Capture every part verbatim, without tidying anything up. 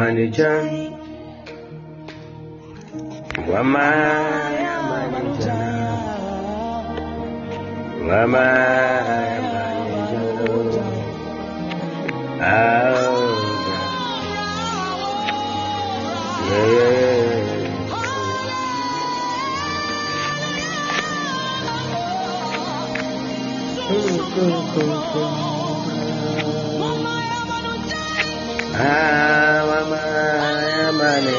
Yamanijani, Wama Yamanijani, Wama Yamanijani, Aoga, yeah. Ah, mama, mama,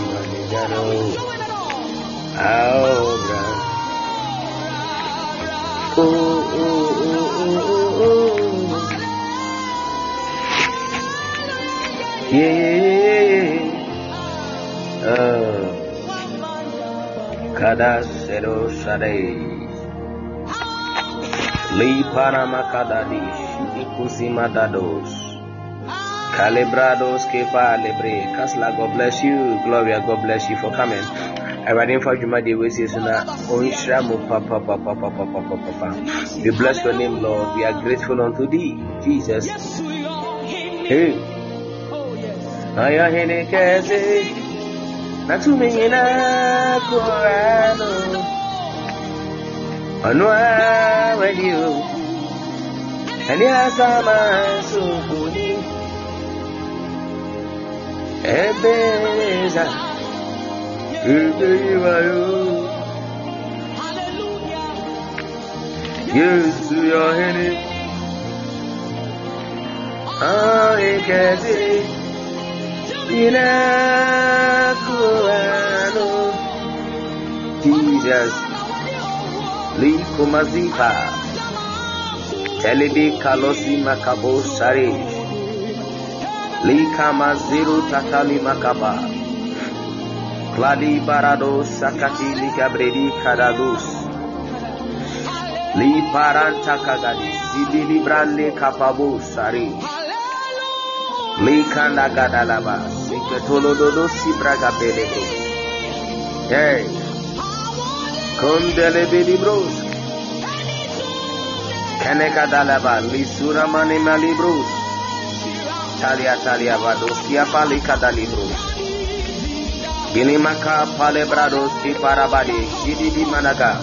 manijano, aobra. Oh oh oh oh yeah. Oh, kada sero shadei, lipara makadadi, ikusima dados. Calibrados, Kefa, Lebre, Kasla, God bless you. Gloria, God bless you for coming. I ran in for Juma Day, we say, we bless your name, Lord. We are grateful unto thee, Jesus. Hey. Yes. Ebeza, Udeyivayo. Yesu yahene, Arekezi, Inakuano. Jesus, Likumazipa, Telebe Kalosi Makabo Sari. Lika maziru tatali makaba. Kladi barado sakati likabredi kadadus. Li paranta kagadi zili librande kapabu sari. Li kanda gadalaba siketolo dodo sibraga belebe. Hey, kondele belibros. Kene gadalaba li suramane malibros. Talia talia vados kia pali kadalibro. Bilimaka palebrados di parabadi jidi di managa.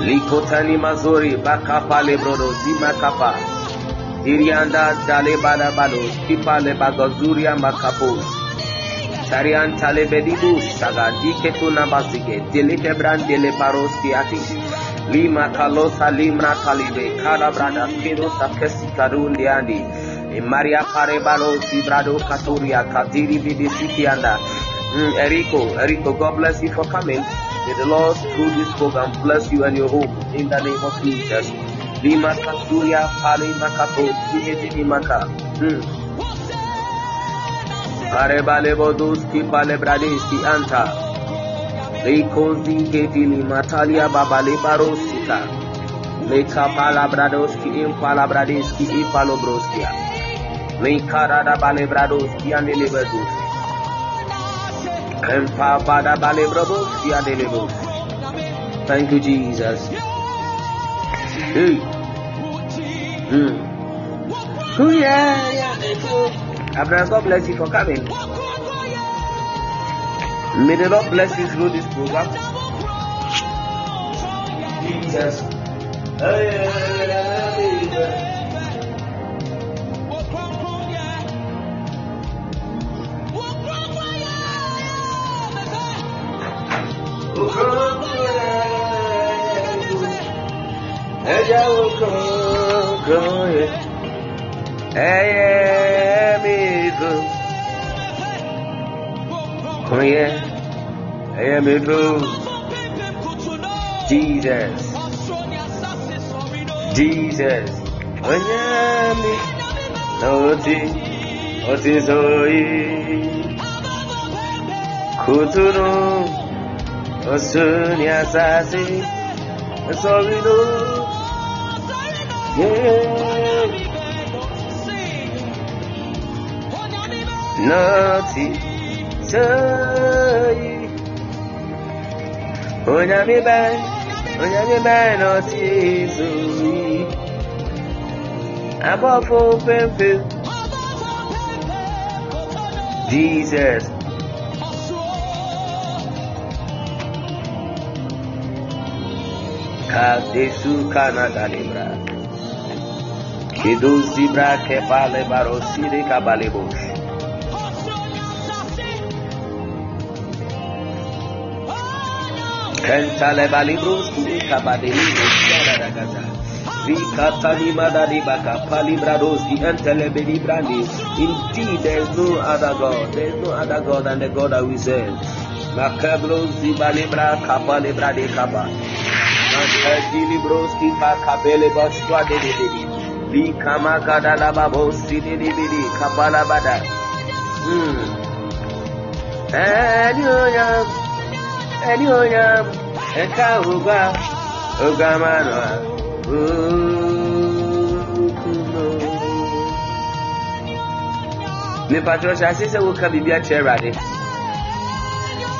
Likotani mazori baka palebrodo di makapa. Irianda dale balabados di palebagozuria makapos. Tarian talebedibu saga di ketuna basige delitebran deleparos di ati. Lima kalosa limra kalibe kalabrada kirosa kesikaru liandi Maria Parebalo Sibrado Katuria Kadiri Bidi Sikianda Eriko, Eriko, God bless you for coming. May the Lord through this program bless you and your home in the name of Jesus. Lima Katuria Pali Makato Sihedi Maka Parebalebo Duski Palebradesi Anta Lekozi Kedili Matalia Babalebarosita Leka Palabradoski in Palabradeski in Palobroskia Lekarada Balebradoski and Elevadus Kempa Bada Balebradoski and Elevadus. Thank you, Jesus. Hey. Hmm. Oh, yeah, yeah. Abraham, God bless you for coming. May the Lord bless you through this program. Jesus. Oh yeah. Amen. Jesus. Jesus. Oh yeah, me. Oh, Jesus. 어디서이 구두로 어순야 사지 어서위도 너티서이 오냐미발 오냐미발 너티서이 아버포 뱀뱀 Jesus. Kadesu Canada Libra. Kedu Zibra Kepale Barosire Kabalebush. Kentale Balibrus Kabadeli. Indeed, there's no other God, there's no other God than the God that we serve. Mm. Oh, me patrosha sese wo ka bibia che rade.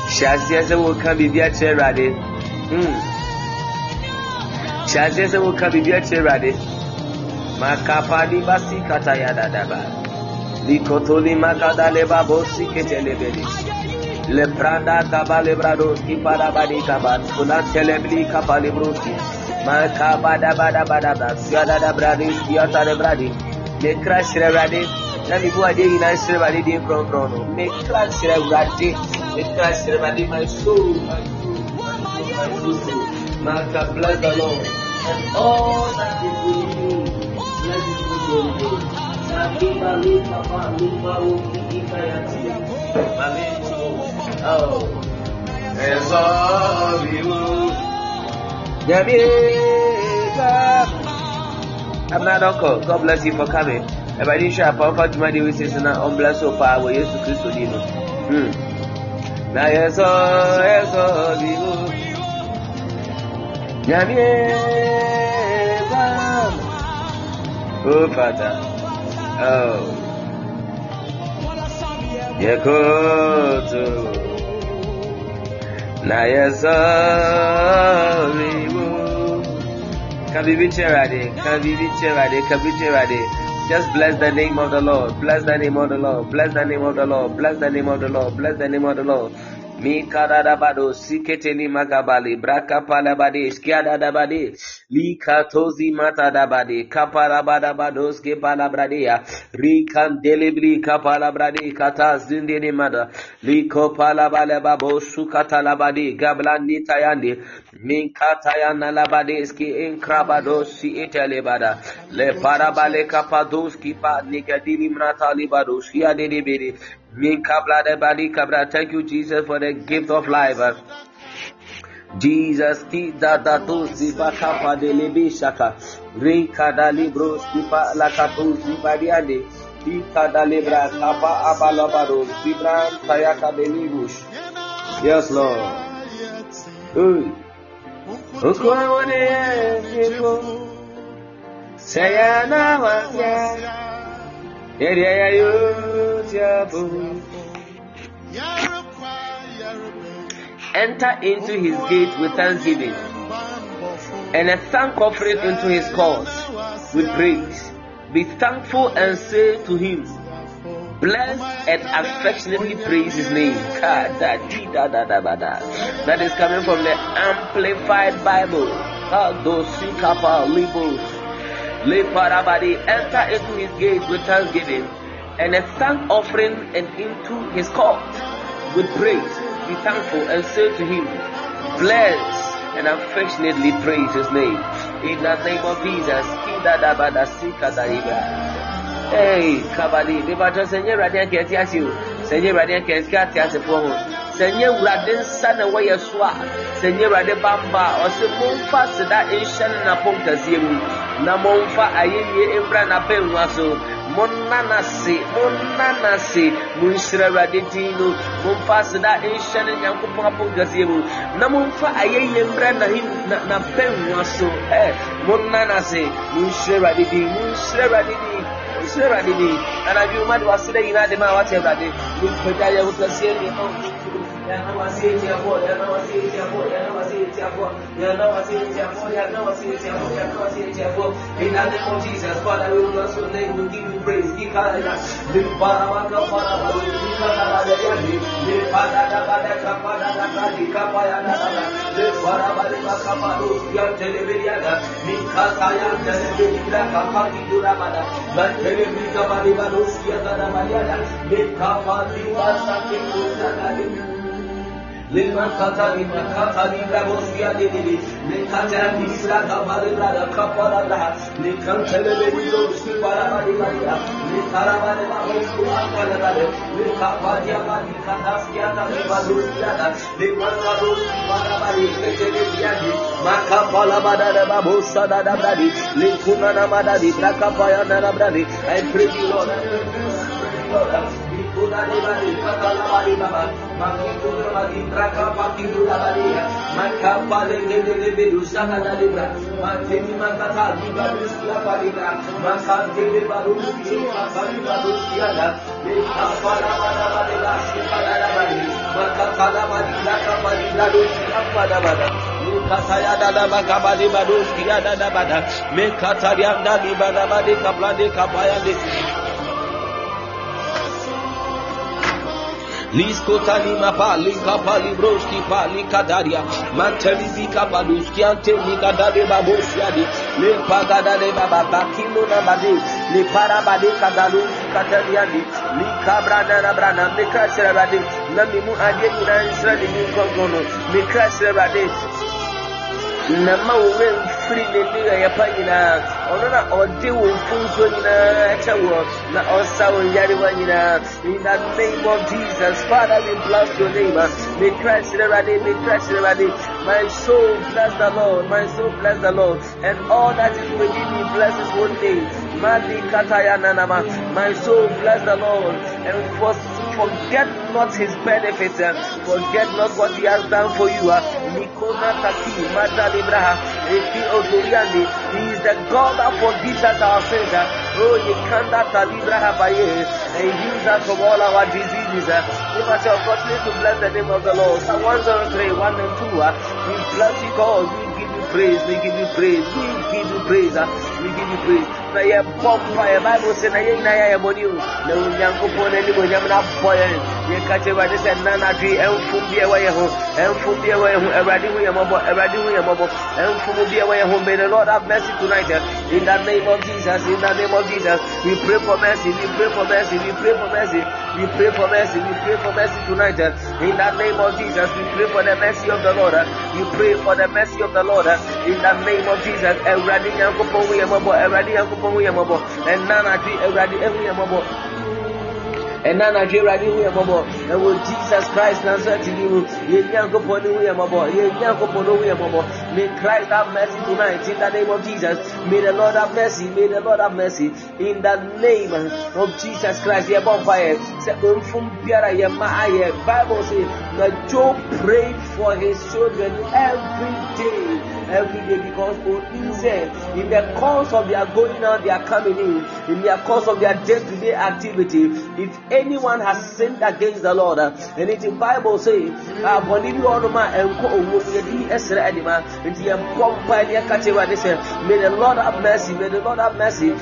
Shazie sese wo ka bibia che rade. Hmm. Shazie sese wo ka bibia che rade. Makapadi basi kata ya dadaba. Likotoli makada leba bosi ketelebeli. Le prada kabale brados ki para badi kabat kuna celebri kapale bruti ma kabada bada bada bada da bradi yata da bradi le crash re bradi na mi bua de ina sre bradi de from from me crash re bradi le crash re bradi my soul ma kabla da lo all that is you let it go sabi bali kapali bau ki kayati bali. Oh, it's all you. I'm not uncle. God bless you for coming. If I didn't show up, I'll find my dear sisters and I'll bless you for our Jesus Christ. Hmm. Now, it's all, it's all you. Yamiela. Oh, Father. Oh. Yakoto. Na yasawiwo. Kabibi cherade, kabibi cherade, kabibi cherade. Just bless the name of the Lord. Bless the name of the Lord. Bless the name of the Lord. Bless the name of the Lord. Bless the name of the Lord. Mi karadabado siketeli magabali braka palabade skiadadabade likatozi matadabade kaparabadabado skepalabradeya rikandelebri kapalabrade kata zindene mada likopalabalebabo sukatalabade gablandi tayande min katayana labade ski enkrabado si etelebada le parabale kapadoski pa nikadili mratalibado skiadedebere. Thank you, Jesus, for the gift of life. Jesus, yes, Lord. Eria yo tiabu. Enter into his gate with thanksgiving, and a thank offering into his cause with praise. Be thankful and say to him, bless and affectionately praise his name. That is coming from the Amplified Bible. Enter into his gates with thanksgiving and a thank offering and into his court with praise. Be thankful and say to him, bless and affectionately praise his name. In the name of Jesus. Hey, Kabali, the Baton Senor Radian gets at you. Senor Radian gets at the phone. Senor Radin San away a swap. Senor Radibamba or Simon Fast that ancient upon the Zimu. Namon Fa Aye Embran Apen Waso. Munanasi, Munanasi, Munshira Raditino, Mumfasada, Asian and Yakupapo Gazimu, Namunfa Ayembra Napen was so, eh, Munanasi, Munshira Didi, Munshira Didi. And I do mad was today in Adema, whatever they would put. I was the same. I was in your boy, I was in your boy, I was in your boy, I was in your boy, I was in your boy, I was in your boy. In the name of Jesus, Father, we will also name, we give you praise. Give us the power, the power, the Let me come and live on Usia Dana Maria. Let come and live on Usia Lima Kata Lima Kata Lima Gosia Didi, Nikata Nisra Kamarilla, the Kaparada, Nikam Television, Sipara Maria, Nikarabana, Nikapadia, Nikatasia, Nibadusia, Nikapadu, Parabari, Televisiani, Makapala Madana Babusa, Dadabadi, Nikuna Madadi, Nakapaya Nadabadi, and Pretty Lord. Nobody, nobody, nobody. Makikura makitraka makikura maria. Makapale lelelebe usana dalibra. Makemi makata dibarusia palibra. Makatele barusi makali barusia da. Makapala malabale lasi malabale. Makapala malilaka malilarusia malabale. Kataya da da ba kabali barusia da da ba da. Mekatariam da dibaraba de kaplade kapaya de. Liscotani mapa, linkapa, libroski, palikadaria, Mantelizica, Baluskiante, Nicadade Babosiadi, Limpagada de Baba, Kimuna Badi, Liparabade Cadalu, Catariani, Licabrana Brana, Mecasserabade, Namimu Adina, Israeli, Congono, Mecasserabade, Namau will free the Yapagina. Onana odi wumfunzo na chawo na osawo yariwa na in the name of Jesus. Father, we bless your name. May Christ ready, may Christ ready. My soul bless the Lord, my soul bless the Lord, and all that is within me bless His one name. Mali katayana nama. My soul bless the Lord, and forget not His benefits, forget not what He has done for you. Nikona taki madali braha. He is the God that forgives us our sins. Oh, you can't that Libra have a year and use us from all our diseases. We must have continue to bless the name of the Lord. Psalm one oh three, one and two. We bless you, God. We give you praise. We give you praise. We give you praise. We give you praise. Now, you have bomb fire. Bible says, I ain't a money. No, you can't go for any money. I'm not for you. You catch it by this and none of you. And food be away home. And food be away home. Everybody, we are mobile. Everybody, we are mobile. And food be away home. May the Lord have mercy tonight. In the name of Jesus, in the name of Jesus, we pray for mercy, we pray for mercy, we pray for mercy, we pray for mercy, we pray for mercy tonight. In the name of Jesus, we pray for the mercy of the Lord. We pray for the mercy of the Lord. In the name of Jesus, everybody, everybody, everybody, everybody, everybody, everybody. And now I get ready with Mabo. And with Jesus Christ answer to you, you can't go for the way Mabo. You can't go for the way Mabo. May Christ have mercy tonight in the name of Jesus. May the Lord have mercy. May the Lord have mercy in the name of Jesus Christ. Your bonfire. Bible says that Job prayed for his children every day, every day because in the course of their going out, they are coming in. In the course of their day-to-day activity, if anyone has sinned against the Lord, and it in Bible says, I believe you all and may the Lord have mercy, may the Lord have mercy.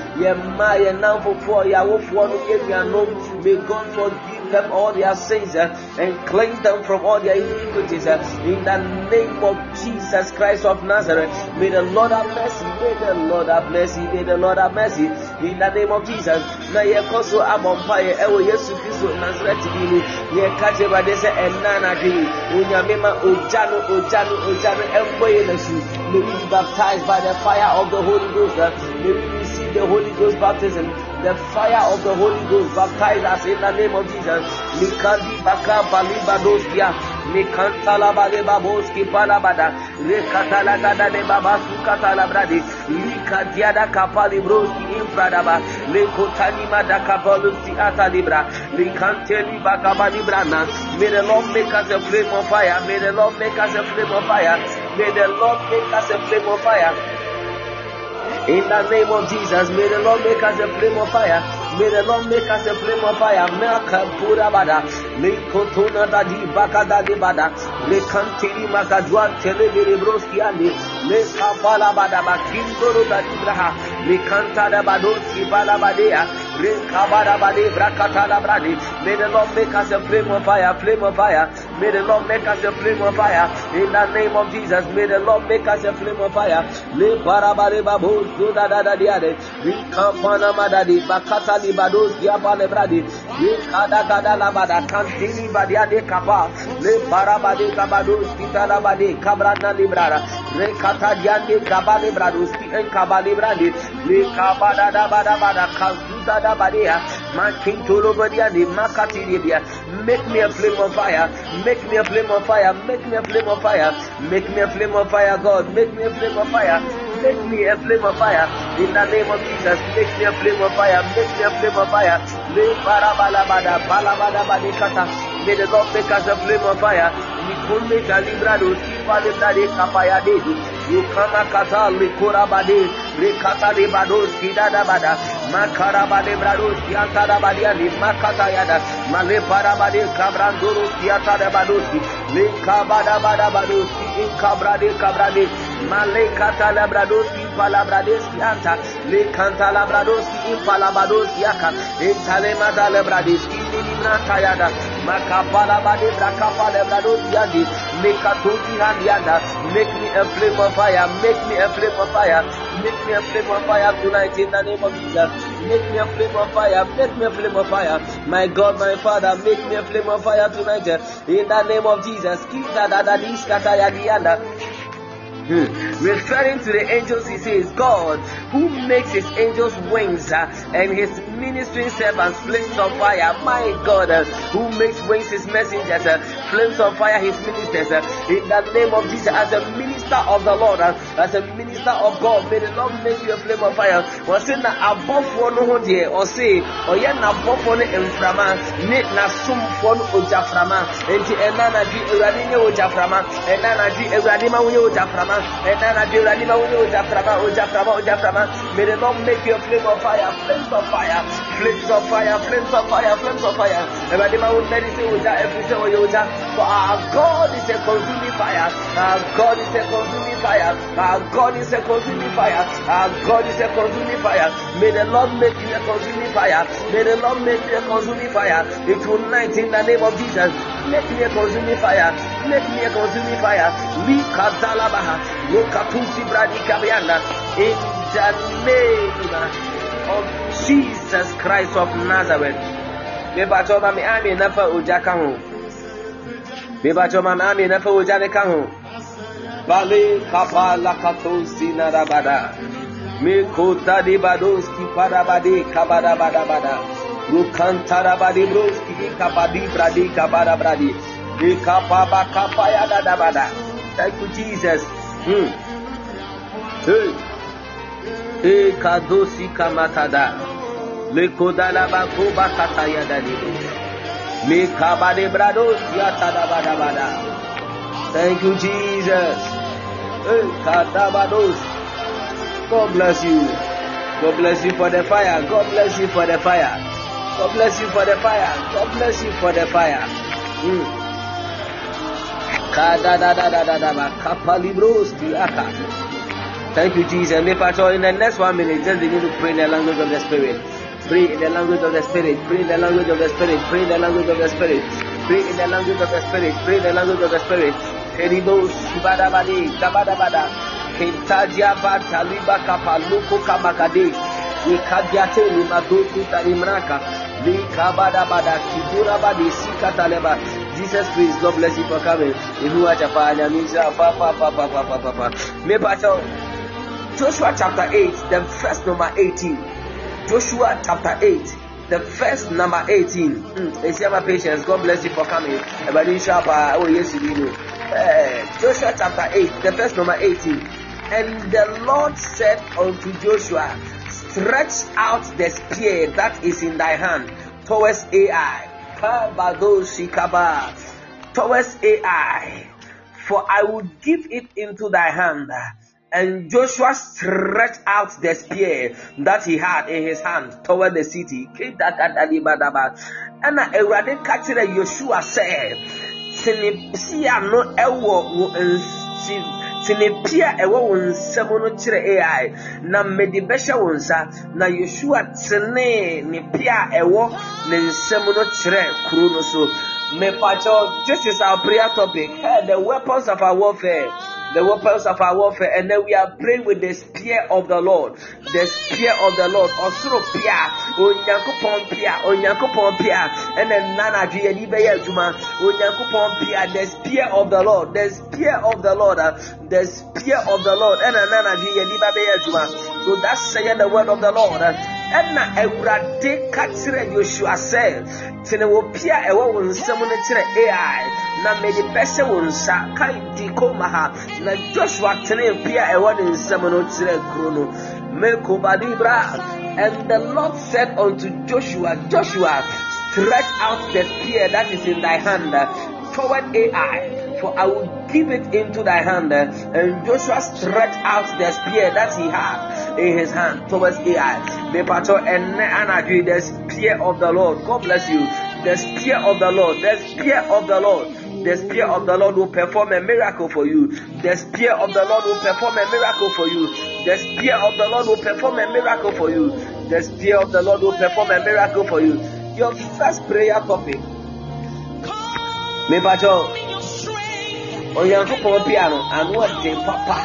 May God forgive them all their sins and cleanse them from all their iniquities. In the name of Jesus Christ of Nazareth, may the Lord have mercy, may the Lord have mercy, may the Lord have mercy. In the name of Jesus, now you also have fire. Ewo Yesu Kristo Nazareth dini ye kaje ba dese enana dini unyamema ojano ojano ojano emboye na su. May we be baptized by the fire of the Holy Ghost. May we receive the Holy Ghost baptism. The fire of the Holy Ghost baptize us in the name of Jesus. Mikandi baka baliba doskia mikanta la baleba boski palabada rekata la gada de babasuka talabradi likadia da kapali broski. libradaba lekotani madakabalu siata libra likanteli bakaba librana. May the Lord make us a flame of fire. May the Lord make us a flame of fire. May the Lord make us a flame of fire. In the name of Jesus, may the Lord make us a flame of fire. May the Lord make us a flame of fire. Melka pura bada, lekotona da di baka da di bada, lekantiri makajuan tele berebroski ali, lekabala bada makindoro da di braha, lekanta da badosi bala badea. May the Lord make us a flame of fire, flame of fire. May the Lord make us a flame of fire. In the name of Jesus, may the Lord make us a flame of fire. Le barabare babu zuda da da diade. We kampana madadi bakata libados diabale bradi. We kada kada labada kantini badiade kapa. Le barabade kabados kita labade kabrana librara. Le kata diade kabale brados en kabale bradi. Le kabada da bada bada kazuda. Make me a flame of fire, make me a flame of fire, make me a flame of fire, make me a flame of fire, God, make me a flame of fire, make me a flame of fire, in the name of Jesus, make me a flame of fire, make me a flame of fire, may the Lord make us a flame of fire, you come kata likura bade, likata libado sidada bada, makara bade brado siata da badia limakata yada, male para bade kabranduru siata da badosi, likabada bada badosi, ikabrade kabrade, male kata labradosi, palabrade siata, likanta labradosi, impalabadosi yaka, italema da labradosi, librata yada, makapala bade brakapa labradosi yadi, likatuzi handiada, make me a flame of fire, make me a flame of fire, make me a flame of fire tonight in the name of Jesus. Make me a flame of fire, make me a flame of fire. My God, my Father, make me a flame of fire tonight in the name of Jesus. Hmm. Referring to the angels, he says, God, who makes his angels wings uh, and his ministering servants flames of fire. My God, uh, who makes wings his messengers, uh, flames of fire his ministers. Uh, in the name of Jesus, as a minister of the Lord, uh, as a minister of God, may the Lord make you a flame of fire. Or say, above one or say, or yet above one and frama, net nasum phone ojaframa, and the enanaji eranino ojaframa, enanaji eranima ojaframa. And then I do that. You know, Jaframa, Jaframa, Jaframa. May the Lord make you a flame of fire, flames of fire, flames of fire, flames of fire, flames of fire. And I never would let it say, for our God is a consuming fire. Our God is a consuming fire. Our God is a consuming fire. Our God is a consuming fire. May the Lord make you a consuming fire. May the Lord make you a consuming fire. It will night in the name of Jesus. Make me a consuming fire. Make me a consuming fire. We Katalabaha. Look at in the name of Jesus Christ of Nazareth. Beba choma mi ami na fa uja kahu. Beba choma mi ami na fa uja ne kahu. Bale kapala katusi narabada. Me kota di badoski parabadi kabada bada bada. Lukantara badi broski kabadi bradi kabada bradi. De kapaba kapaya da bada. Thank you, Jesus. Hmm. Hey. Hey, kadosi kamatada. Le kodala bako bakata yada lido. Me kabade brados yatada bada bada. Thank you, Jesus. Hey, katabados. God bless you. God bless you for the fire. God bless you for the fire. God bless you for the fire. God bless you for the fire. Hmm. Thank you, Jesus. In the next one minute, just begin to pray in the language of the Spirit. Pray in the language of the Spirit. Pray in the language of the Spirit. Pray in the language of the Spirit. Pray in the language of the Spirit. Pray in the language of the Spirit. Pray Jesus, please, God bless you for coming. If you watch a fire, Joshua chapter eight, the verse number eighteen. Joshua chapter eight, the verse number eighteen. It's your patience. God bless you for coming. Oh, yes, you do. Joshua chapter eight, the verse number eighteen. And the Lord said unto Joshua, Stretch out the spear that is in thy hand towards Ai. Towards Ai. For I will give it into thy hand. And Joshua stretched out the spear that he had in his hand toward the city. And Erade Katira Joshua said, Sinipia no ewo. Tinepia ewo wonsamu no kire Ai na medibesha wonsa na Yeshua tene ne pia ewo ne nsamu no kire kru no so me pacho. This is our prayer topic, the weapons of our warfare. The weapons of our warfare, and then we are praying with the spear of the Lord. The spear of the Lord. Osoro pia, Onyankopon pia, Onyankopon pia, and then Nana Juye Libeye Juma, Onyankopon pia, the spear of the Lord, the spear of the Lord, the spear of the Lord, and Nana Juye Libeye Juma. So that's saying the word of the Lord. And Eurade Katire Joshua said, Tinewopia ewo wonsemune tire Ai, na medibese wonsa kaidi komaha. Na Joshua tene pia ewa in semono tire krono meko badibra. And the Lord said unto Joshua, Joshua, stretch out the spear that is in thy hand toward Ai, for I will give it into thy hand. And Joshua stretched out the spear that he had in his hand towards Ai. The battle and energy, the spear of the Lord. God bless you. The spear of the Lord. The spear of the Lord. The spear of the Lord will perform a miracle for you. The spear of the Lord will perform a miracle for you. The spear of the Lord will perform a miracle for you. The spear of the Lord will perform a miracle for you. Your first prayer topic. Mebajo. Onyankopon pia no anwa de papa.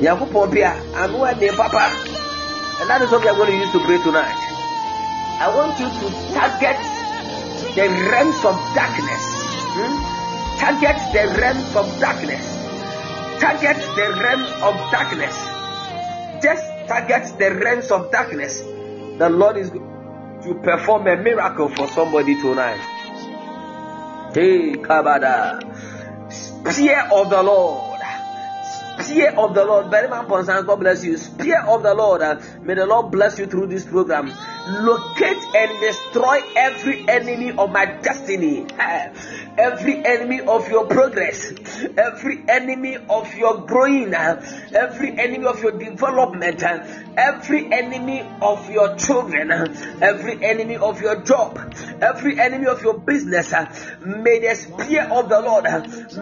Onyankopon pia anwa de papa. And that is what we are going to use to pray tonight. I want you to target the realms of darkness. Hmm? Target the realms of darkness. Target the realms of darkness. Just target the realms of darkness. The Lord is to perform a miracle for somebody tonight. Hey, Kabada. Spear of the Lord. Spear of the Lord. Very much, God bless you. Spear of the Lord. May the Lord bless you through this program. Locate and destroy every enemy of my destiny, every enemy of your progress, every enemy of your growing, every enemy of your development, every enemy of your children, every enemy of your job, every enemy of your business. May the spear of the Lord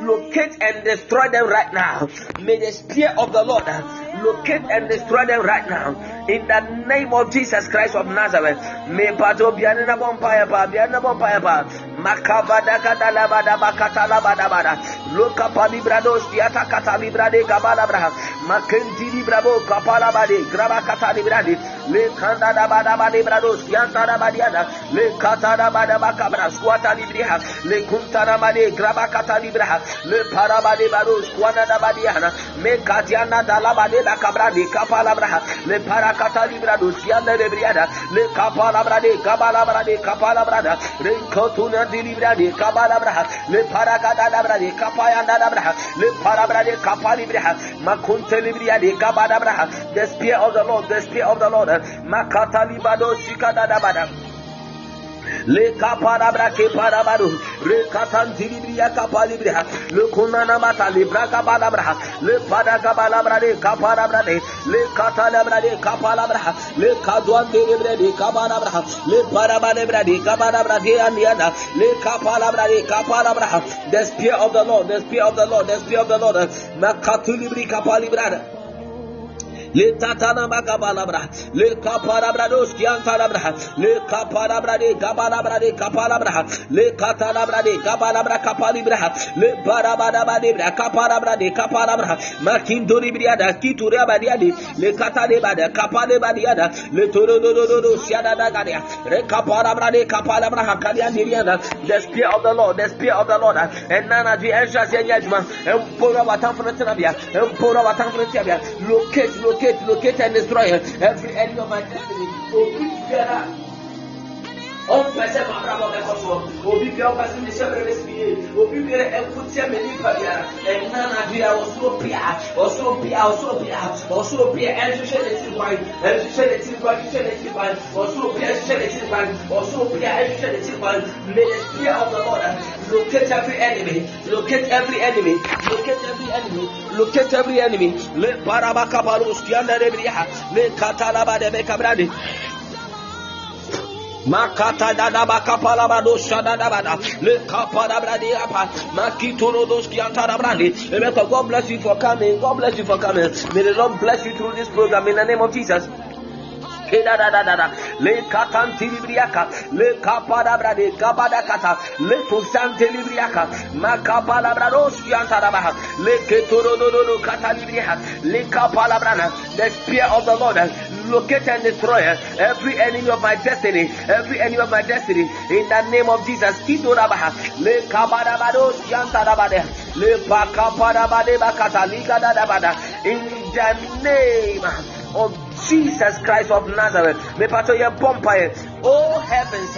locate and destroy them right now. May the spear of the Lord locate and destroy them right now. In the name of Jesus Christ of Nazareth. Me pato biana bompaya pa biana bompaya pa makabada katala bada bakatala bada bada loka palibrados diata katali brade kabala bra makentiri brabo kapala bade graba katali brade le kanda bada bade brados yanta badiana le katala bada bakabra squata libriha le kuntana bade graba katali braha le parabade bados kwana badiana me katiana dalabade bakabra de kapala braha le para katali brados yanda lebriada le kapalabra de kapalabra de kapalabra da re kotuna dilibra de kapalabra le paragada de kapayanda dabra le parabra de kapalibra makuntelibria de kabadabra. The spear of the Lord, the spear of the Lord, makatalibado shikada dabada le kaparabra ke parabaru re katandiribria kapalibra le kunana mata libra kabalabra le padakabalabra de kaparabra de le katalabra de kapalabra le kadwandiribra de kabalabra le parabalebra de kabalabra de aniana le kapalabra de kapalabra. The spear of the Lord, the spear of the Lord, the spear of the Lord, makatulibri kapalibra le tatana bakabalabra le kaparabra dos kiantalabra le kaparabra de kabalabra de kapalabra le katalabra de kabalabra kapalibra le barabada de kaparabra de kapalabra makindori briada kitura badiade le katale bada kapale badiada le toro do do do siada dagaria re kaparabra de kapalabra hakalia diriada. The spear of the Lord, the spear of the Lord, and nana di ensha senyajma empora watamfrentena bia empora watamfrentia bia locate locate Locate, locate and destroy every enemy of my destiny. On pese mabrabo be koso. Obi bia o pese ni shebre besbi. Obi bia e kutia meli fabia. E na na bia o so bia. O so bia o so bia. O so bia e sise le ti bai. E sise le ti bai sise le ti bai. O so bia sise le ti bai. O so bia e sise le ti bai. May the spirit of the Lord locate every enemy. Locate every enemy. Locate every enemy. Locate every enemy. Le barabaka barus kianda rebriha. Le katalaba de bekabrade. Makata dada bakapala badosha dada bada le kapala bradi apa makitoro doski antara bradi. Amen. God bless you for coming. God bless you for coming. May the Lord bless you through this program in the name of Jesus. Da da da da da. Le katan tilibriaka, le kapada brade, kapada kata, le tusan tilibriaka, makapala brados yantarabaha, le ketoro do do do kata libriha, le kapala brana. The spear of the Lord locate and destroy every enemy of my destiny, every enemy of my destiny. In the name of Jesus, Kidorabaha, le kapada brados yantarabade, le bakapada brade bakata liga da da bada. In the name of Jesus Christ of Nazareth. Oh heavens,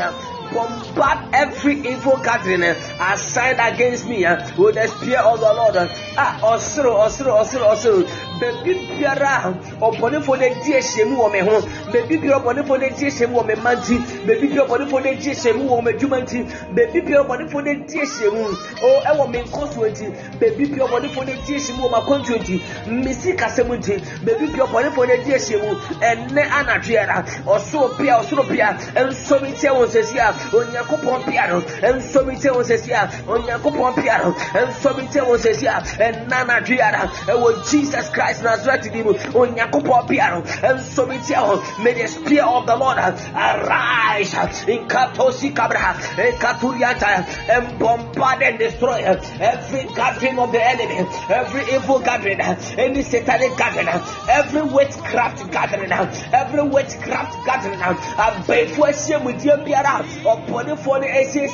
bombard every evil gathering assigned against me with the spear of the Lord. Ah, osro, osro, osro, osro. Baby, piara, opponent for the D S M woman home. Baby, pure opponent for the D S M woman manti. Baby, pure opponent for the D S M woman jumanti. Baby, pure opponent for the D S M. Oh, I want me constantly. Baby, pure opponent for the D S M woman constantly. Missy Casamunti. Baby, pure opponent for the D S M and ne anadriera. Osro pia, osro pia. And so many things is here. On your coupon piano, and so we tell us here, on your coupon piano, and so we tell us here, and Nana Diana, and with Jesus Christ Nazareth, on your coupon piano, and so we tell, may the spear of the Lord arise in Katosi Cabra, and Katuriata, and bombard and destroy every gathering of the enemy, every evil gathering, any satanic gathering, every witchcraft gathering, every witchcraft gathering, and before she with your piano. Upon the phone, I say,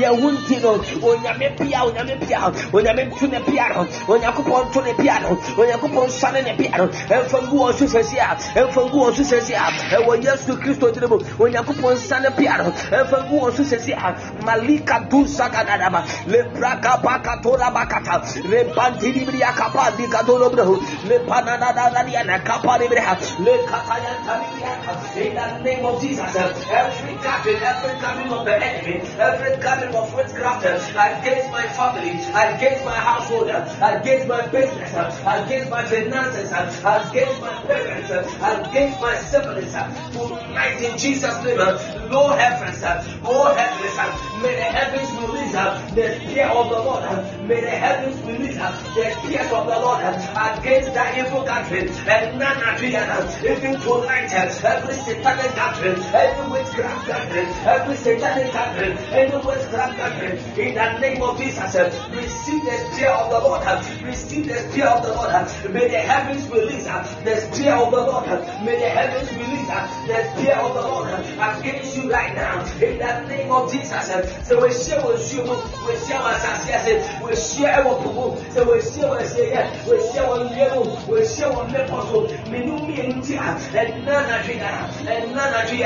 yeah, wouldn't you know when you make piano, when you make piano, when you make to the piano, when you go on to the piano, when you go on Sunday the piano, and from who also says, yeah, and from who also says, yeah, and when yes to Christ to the book, when you go on Sunday piano, and from who also says, yeah, Malika do Sakanadaba, Lebraka Bakatora Bakata, Rebantibria Kapa, Dicadoro, Lepanada, Dadiana, Kapa, Le Katayana, in the name of Jesus, every captain, every coming of the enemy, every coming of witchcraft against my family, against my household, against my business, against my finances, against my parents, against my siblings. Tonight in Jesus' name, Lord heavens, Lord heavens, may the heavens release the spear of the Lord, may the heavens release the spear of the Lord against the evil country and none of the others. Even tonight, every satanic country, every witchcraft country, every satanic country, every witchcraft country, in the name of Jesus, receive the spear of the Lord, receive the spear of the Lord, may the heavens release the spear of the Lord, may the heavens release the spear of the Lord against you right now, in the name of Jesus. So we share with you, we share with us, we share with people, so we share with you, we share with you, we share with me also, me no me and none of you, and none of you,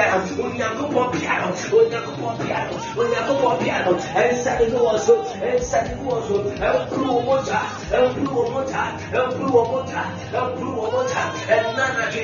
we are no piano. When you go on piano, when you go on piano, and suddenly also, and suddenly also, and blue water, and blue water, and blue water, and blue water, and none and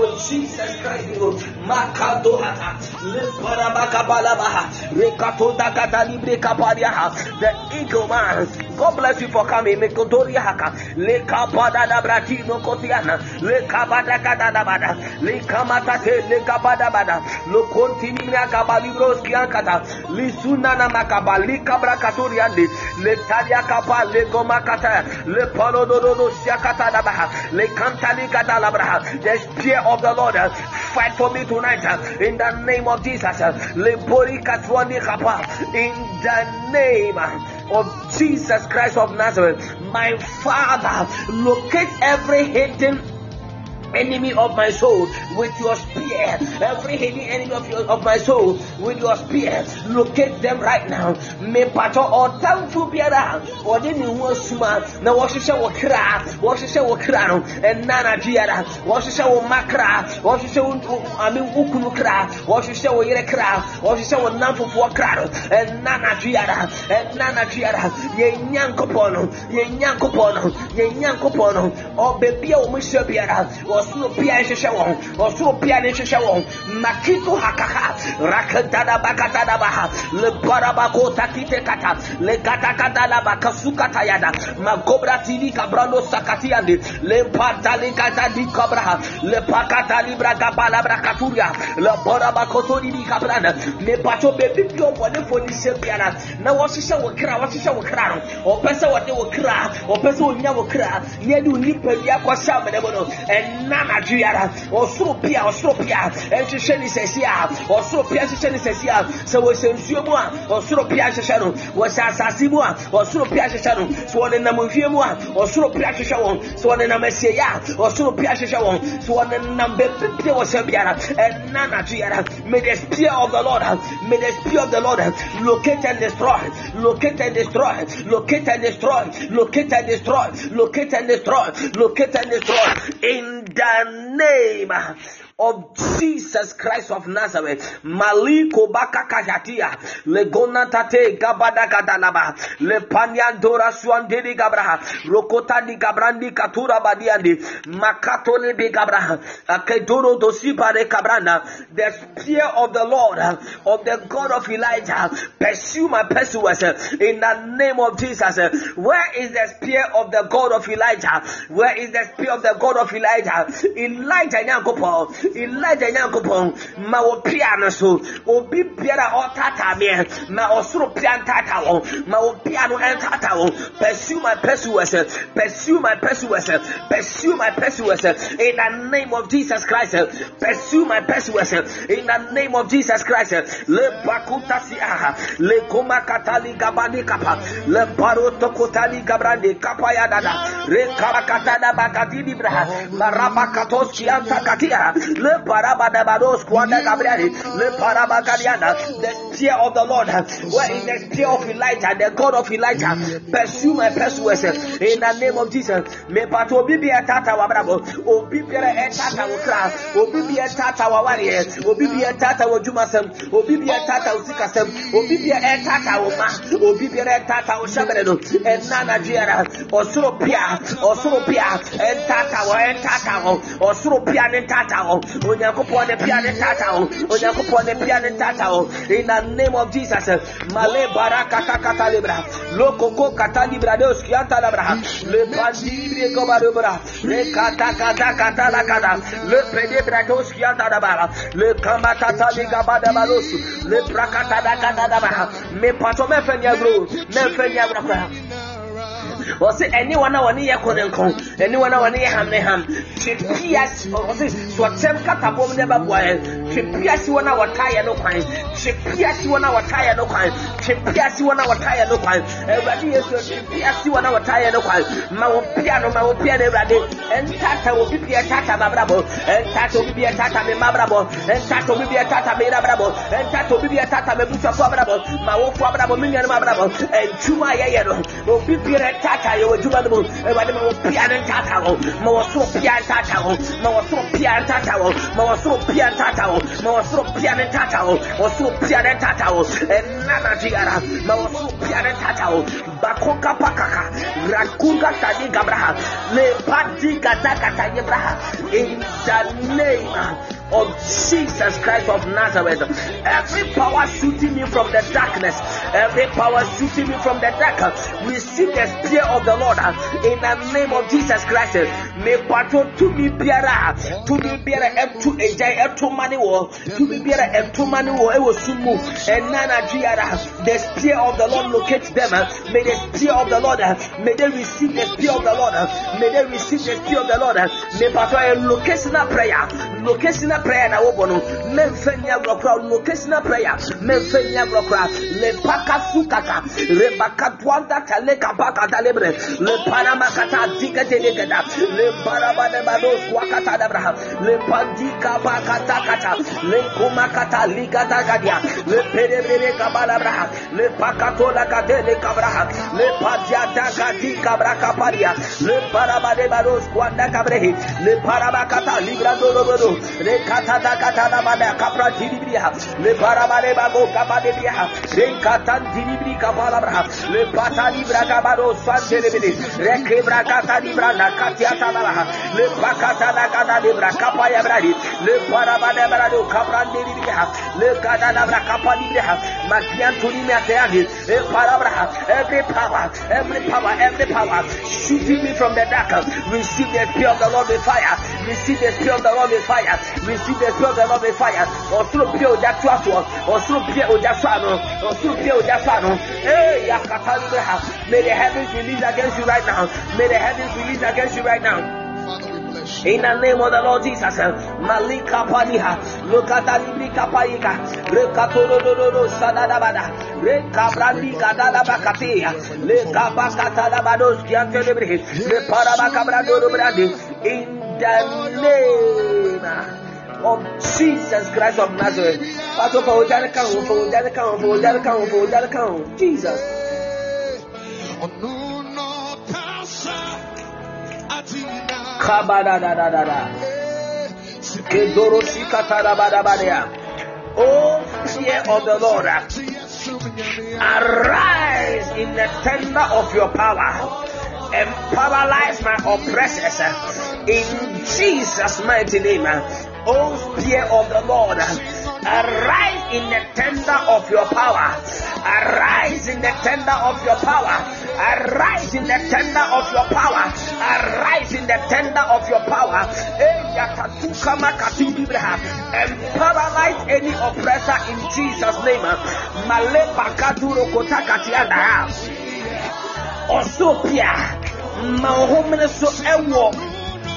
with Jesus Christ, Makado Hata, Liparabakabalabaha, Rekatota Katalibre Kapariaha, the Eagle Man. God bless you for coming, Mekotoria Haka, Lekapada Bratino Kotiana, Lekabada Katanabada, Lekamata, Lekabadabada, Lokotinina. Kabalibros kiankata lisuna na makabali kabra katuriande le talia kapa le goma kata le palo dodo siakata labaha le kantali kata labaha. The spear of the Lord fight for me tonight in the name of Jesus. Le bori katwani kapa in the name of Jesus Christ of Nazareth. My Father, locate every hidden enemy of my soul with your spear. Every hidden enemy of, your, of my soul with your spear. Locate them right now. Me pato or down to be around. Or didn't want smart. Now what you say will cry. What you say will cry. And Nana Giada. What you say will macra. What you say will Ukukra. What you say will Yerekra. What you say will Nampo for Crado. And Nana Giada. And Nana Giada. Ye Yankopono. Ye Yankopono. Ye Yankopono. Or Bebia Misha Biara. Or Snopia Shawon. Or Snopia Shawon. Makito Hakaka. Rakadada Bakadada Baha. Le Barabako Takite Kata. Le Katakata Laba Kasukata Yada. Magobra Tini Cabrano Sakatiandi. Le Patali Katadi Cabra. Le Pacatali Braga Palabra Katuria. Le Barabakotori Cabrana. Le Pato Bebio for the Police Piana. Now what she shall cry, what she shall cry. Or Pesa what they will cry. Or Pesa will never cry. Nedu Nipia Kwasha Benebono. And Nana Giara. Or Sopia or Sopia. And she shall say, or Sopia she says, yeah. So we say, or Sopia Shadow. Was Sasimua. Or Sopia Shadow. So on the Namufimua. Or Sopia Shawon. So on the Namesia. Or Sopia Shawon. So on the number fifty or Sabiara. And Nana Giara. May the spear of the Lord. May the spear of the Lord locate and destroy. Locate and destroy. Locate and destroy. Locate and destroy. Locate and destroy. Locate and destroy. In the name of Jesus Christ of Nazareth. Maliko baka kajatia le gonatate gabada gadalaba le panyandora suandiri gabraha rokota di gabrandi katura badiandi makato lebe gabraha akedoro dosi bare kabrana. The spear of the Lord, of the God of Elijah, pursue my pursuers in the name of Jesus. Where is the spear of the God of Elijah? Where is the spear of the God of Elijah? Elijah Nyankopo. Elijah Yankopon, Maopiano, Obi Piera or Tata, Maosro Pian Tatao, Maopiano and Tatao, pursue my pursuers, pursue my pursuers, pursue my pursuers, in the name of Jesus Christ, pursue my pursuers, in the name of Jesus Christ, Le Bakutasia, Le Goma Catali Gabani Kappa, Le Baroto Cotali Gabrandi, Capayada, Re Caracatana Bagadini Braha, Marabacatosi and Takatia. Le parabadabados quanda gabriel le parabagadiana. The spear of the Lord, where is the spear of Elijah, the God of Elijah? Pursue my persuasion in the name of Jesus. Me pato bibi atata wabrabo obibere etata wukra obibi etata wawariye obibi etata wojumasem obibi etata usikasem obibi etata woma obibi etata oshabereno enana jiara osuropia osuropia etata wa etata osuropia netata. In the name of Jesus, Male Baraka Catalibra, Loco Catalibra, Skiantalabra, Le Pandibri Cobarubra, Le Catacata Catalacada, Le Predebrados Skiantabara, Le Camataliga Badabalus, Le Pracata Catalabra, Me Patomefenabru, Mefenabra. Or say anyone now near Kodenko, anyone now near Hamneham, Chipias, or say, Swatem Katabo never boil, Chipias, you are now a tire no kind, Chipias, you are now a tire no kind, Chipias, you are now a tire no kind, everybody is Chipias, you are now a tire no kind, Maopiano, Maopiano, and Tata will be a Tata Mabrabo, and Tata will be a Tata Mabrabo, and Tata will be a Tata Mabrabo, and Tata will be a Tata Mabucha Fabrabo, Maofabrabo, Million Mabrabo, and Chumaya will be a Tata, you were too bad. Pian and Tatao, Mawasro Pian Tatao, Mawasro Pian Tatao, Mawasro Pian Tatao, Mawasro Pian and Tatao, Mawasro Pian and Tatao, and Nana Giara, Mawasro Pian and Tatao, Bakoka Pakaka, Rakuga Tadi Gabraha, Le Padika Takata Yabraha, in the name of Jesus Christ of Nazareth. Every power shooting me from the darkness, every power shooting me from the dark, receive the spear of the Lord in the name of Jesus Christ. May battle to be bearer, to be bearer, and to enjoy, and to money war, to be bearer, and to money war. It will soon move. And Nana Giara, the spear of the Lord locates them. May the spear of the Lord, may they receive the spear of the Lord, may they receive the spear of the Lord. May battle locational prayer, locational prayer na wobono Memphenya Rocker, locational prayer, Memphenya Rocker, Lepaka Sukata, Rebaka Twanda, Kaleka Baka Dalebre, Lepanamakata, Dika Delegata, Leparabanabados, Wakata Abraham, Lepandika Bakatakata, Lekomakata, Ligatagadia, Lepere Kabalabraham, Lepakatola Kadele Kabraha, Lepatia Dagati Kabrakaparia, Leparabanebados, Wanda Kabrehi, Leparabakata, Librado, Lekata Katana Mana Capra Dilibria, Leparabanebago Kabadebia, Lekatan Dilibri Kabalabra, Lepata Libra Kabado Sandelebili, Rekebra Katanibra, Katia Tamara, Lepakatana Kadabra, Kapaya Bradi, Leparabanebrado Capra Dilibria, Lekadabra Kapalibria, Makian Tulimia Teani, Leparabra, every power, every power, every power, shooting me from the dark, receive the fear of the Lord with fire, receive the fear of the Lord with fire, receive the fear of the Lord with fire, or through Pio Jatuato, or through Pio Jasano, or through Pio Jasano, hey, Yakatana, may the heavens release against you right now, may the heavens release against you right now. In the name of the Lord Jesus, Malika Padiha, Lokata Librika Paika, Rekatoro Sadabada, Rekabrandika Dabakatia, Lekabakata Dabadoski and Telebri, the Parabacabrador Brandi, in the name of Jesus Christ of Nazareth. Jesus. Oh, fear of the Lord, arise in the tender of your power and paralyze my oppressors in Jesus' mighty name. Oh, fear of the Lord, arise in the tender of your power. Arise in the tender of your power. Arise in the tender of your power. Arise in the tender of your power. And paralyze any oppressor in Jesus' name. Osopia, Mahomeneso Ewo.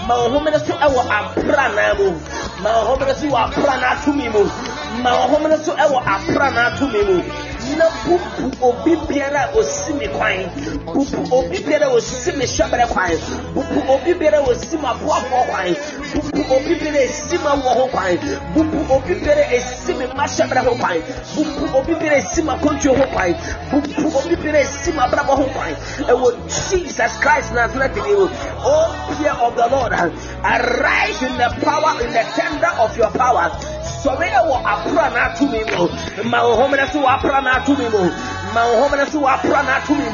My homeless to our Aprana, my homeless to our Prana to me, my homeless to our Aprana to me. No poop or be better or semi quine, poop or be better or semi shabby quine, poop or be better or sima waffle wine, poop or be better sima waffle wine, poop or be better a semi mashabra wine, poop or be better sima concho wine, poop or be better sima bravo wine. And what Jesus Christ not letting you, oh, fear of the Lord. Arise in the power, in the tender of your power. So we will apprana to me. My homeless will apprana to me. Mahomes who are prana to me,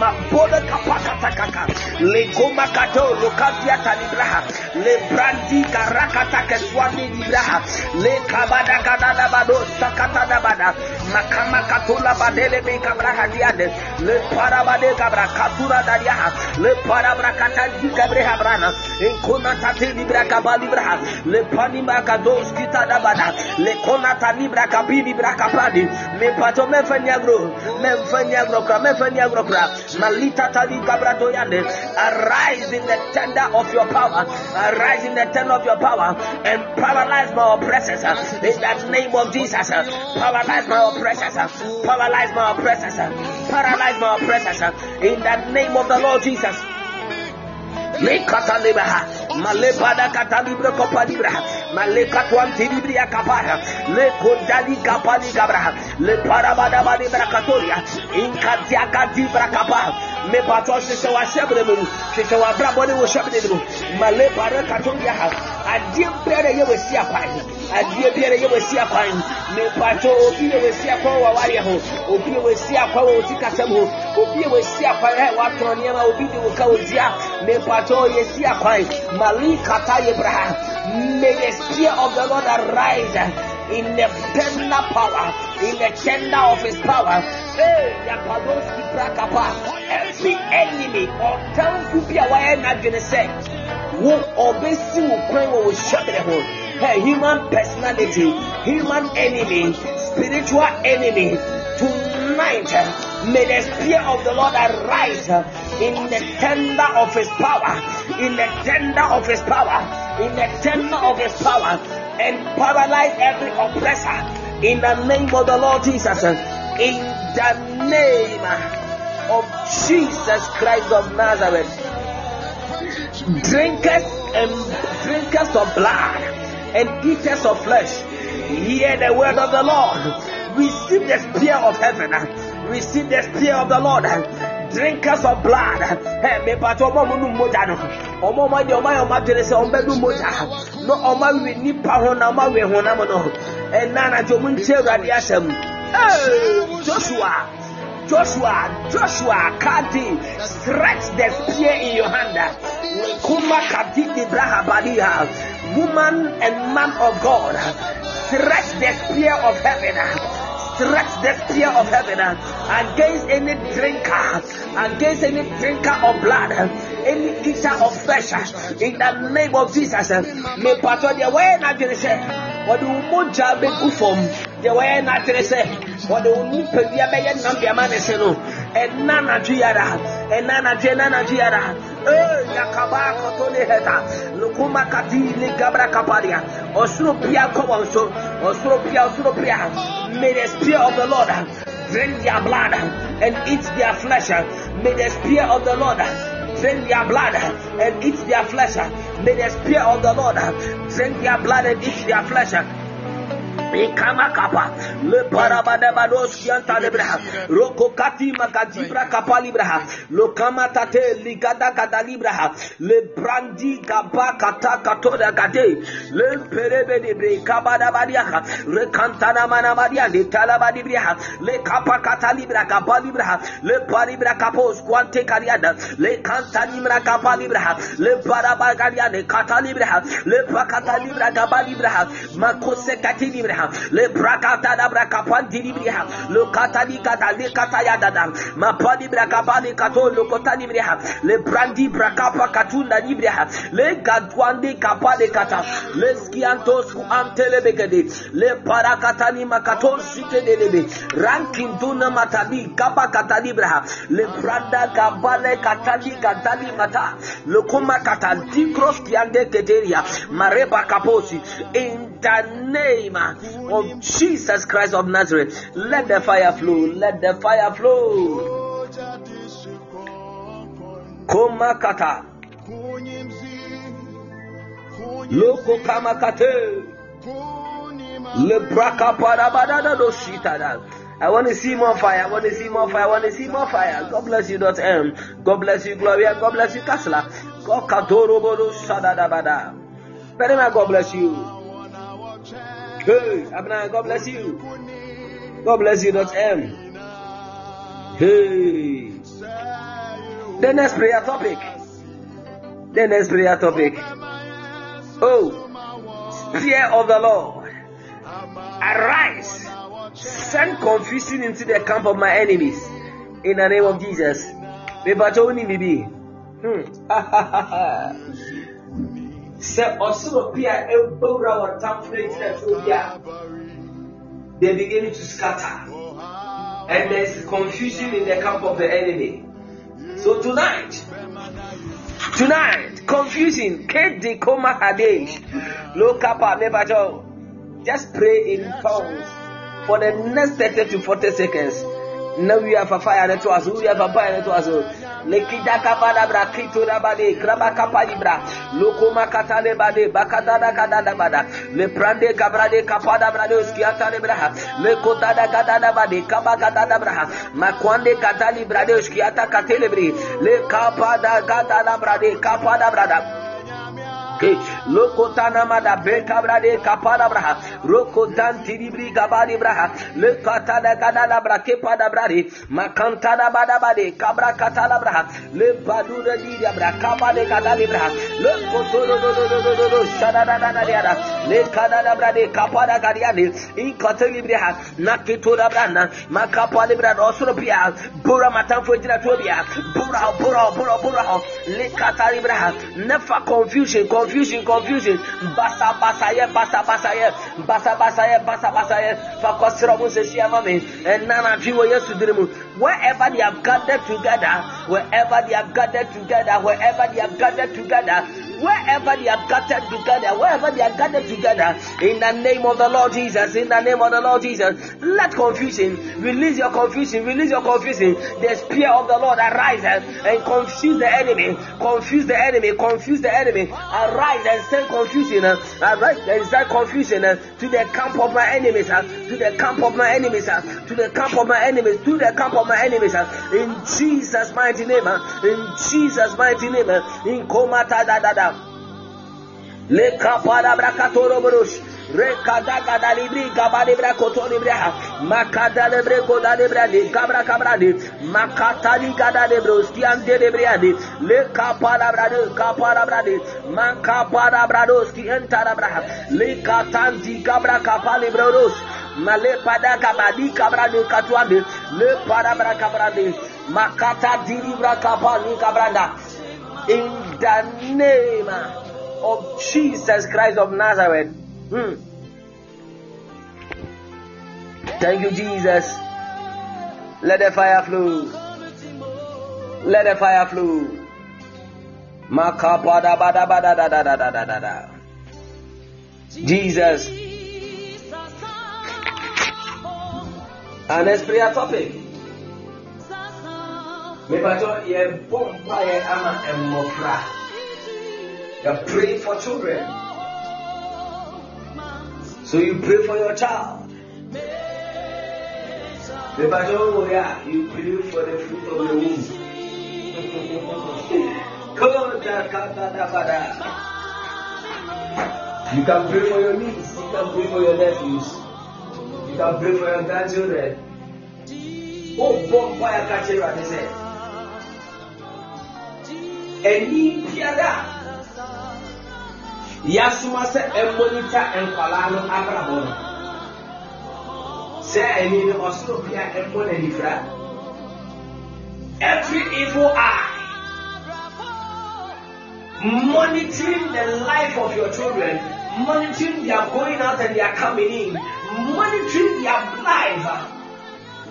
Maboda Kapakataka, Legoma Kato, Locatia Talibraha, Lebrandi Karakataka Swami Libraha, Le Kabada Kadabado, Sakatabada, Makama Katula Badele Kabraha Diade, Le Parabade Kabra Katura Dariaha, Le Parabrakata Kabreha Brana, Ekonatati Libra Kabalibraha, Le Panima Kados Kitabada, Le Konata Libra Kabili Brakapadi, Le Patome Fanyagro. Arise in the tender of your power, arise in the tender of your power, and paralyze my oppressors in the name of Jesus. Paralyze my oppressors, paralyze my oppressors, paralyze my oppressors in the name of the Lord Jesus. Malebada Catalibra Copadibra, Malekatuan Tilibria Capara, Le Condali Capani Gabra, Le Parabada Badibra Catoria, in Catiaca Dibra Capa, Mepato Sissoa Shabremu, Sissoa Brabonu Shabremu, Malebara Catoria, a dear Pere Yosia Pine, a dear Pere Yosia Pine, Mepato, Opiosia Poa Wariaho, Opiosia Poa Ticasamu, Opiosia Pine, Watoniana Obidu Causia, Mepato Yesia Pine. May the spear of the Lord arise in the tender power, in the tender of his power. Every enemy or town could be aware not gonna say who obey sin will pray will shut the hole. Human personality, human enemy, spiritual enemy. Tonight, may the spear of the Lord arise in the tender of his power, in the tender of his power, in the tender of his power. and paralyze every oppressor in the name of the Lord Jesus. In the name of Jesus Christ of Nazareth, drinkers and drinkers of blood and eaters of flesh, hear the word of the Lord. Receive the spear of heaven. Receive the spear of the Lord. Drinkers of blood. Hey, Joshua. Joshua, Joshua, Kadi, stretch the spear in your hand. Kuma Kadi de Brahabadiha, woman and man of God, stretch the spear of heaven, stretch the spear of heaven against any drinker, against any drinker of blood, any eater of flesh, in the name of Jesus. May part of the way not to say, what do Moja be good from? The way not to say. What do we put the Abayan Nambiamaneseno? And Nana Giara, and Nana Genana Giara, Eh, Yakaba Cotoneheta, Lukuma Kati, Gabra Caparia, Osropia Comonso, Osropia, Osropia. May the spear of the Lord drink their blood and eat their flesh. May the spear of the Lord drink their blood and eat their flesh. May the spear of the Lord drink their blood and eat their flesh. Ekama kapa le parabada bados yanta lebra roko kati makajibra kapa libra lokama tate ligada kada libra le brandi kapa kata katoda kate le perebe de brekaba da badia le kantana mana badia de talaba libra le kapa kata libra kapa libra le paribra kapos quante kariada le kantani libra kapa libra le paraba kariade kata libra le pakata libra kapa libra makose kati libra le brakata da brakapan dilibriha le katali katali kataya dadam ma pali brakapali katolo kotani briha le brandi brakapa katunda libriha le gadwande kapale kata le skiantos ku antele begede le parakatani makaton sikedelebe rankin duna matabi kapa katali briha le branda kabale katali katali mata le kuma katali cross kiande kederia mareba kaposi in the name of Jesus Christ of Nazareth. Let the fire flow. Let the fire flow. Koma kata. Loko kama kate. Lebraka parabada do shita. I want to see more fire. I want to see more fire. I want to see more fire. God bless you. Dot M. God bless you, Gloria. God bless you, Kasla. God katorobodo shada bada. Very much. God bless you. Hey, Abner, God bless you. God bless you. Dot M. Hey. The next prayer topic. The next prayer topic. Oh, fear of the Lord. Arise. Send confusion into the camp of my enemies. In the name of Jesus. Hmm. They begin to scatter, and there's confusion in the camp of the enemy. So tonight, tonight, confusion. Just pray in tongues for the next thirty to forty seconds. Now we have a fire that was, we have a fire that was, Lekida Kabada Brakito Rabade, Krabaka Palibra, Lokoma Katale Bade, Bakadada Kadada Bada, Leprande Kabrade Kapada Brados, Kiata Lebraha, Lekotada Kadada Bade, Kabakada Braha, Makwande Katali Brados, Kiata Katelebri, Lekapada Kadada Brade, Kapada Brada. Lokotana mada beka brade kapala braha rokotan tiribri gabali braha lekata da gadala brake pada brade makanta da bada bade kabra katala braha le badu da diya braka bade gadali braha lekotoro do do do do do shada da da da da lekada da brade kapada gadiade ikateli braha nakito da brana makapali brada osropia bura matan fojira tobia bura bura bura bura lekata braha never confusion confusion Confusion, confusion. Basa basa ye, basa basa ye, basa basa ye, basa basa ye. Fakosira museshiya mami. Enana jiwo yesu dirimu. Wherever they have gathered together, wherever they have gathered together, wherever they have gathered together. wherever they are gathered together, wherever they are gathered together, in the name of the Lord Jesus, in the name of the Lord Jesus, let confusion, release your confusion, release your confusion. The spear of the Lord arises and confuse the enemy, confuse the enemy, confuse the enemy. Arise and send confusion, arise and send confusion to the camp of my enemies, to the camp of my enemies, to the camp of my enemies, to the camp of my enemies. In Jesus' mighty name, in Jesus' mighty name, in Komata da da da. Le kapara brakatoro brush. Rekadaga dalibri gabali brakotoni braha makada lebreko dalebrani kabra kabrani makatali kada lebroski ande lebrani le kapala brani kapala brani makapala bradoski entara braha le katanzi kabra kapali brodos male pada kabadi kabra de katuande le para brakabrani makata dilibra kapali kabranda. In the name of Jesus Christ of Nazareth. Hmm. Thank you, Jesus. Let the fire flow. Let the fire flow. Makapada bada bada da da da da da da da. Jesus. Our next prayer topic. Me pato ye bomba ye ama emofra. You pray for children. So you pray for your child. The battle, yeah, you pray for the fruit of the womb. You can pray for your niece, you can pray for your nephews, you can pray for your grandchildren. Oh, bomb fire catcher at his head. And he piada. Yasuma se emonita enkwalano abrabono. Se eni ne osoro bia emone nifra. Every evil eye monitoring the life of your children, monitoring their going out and their coming in, monitoring their life.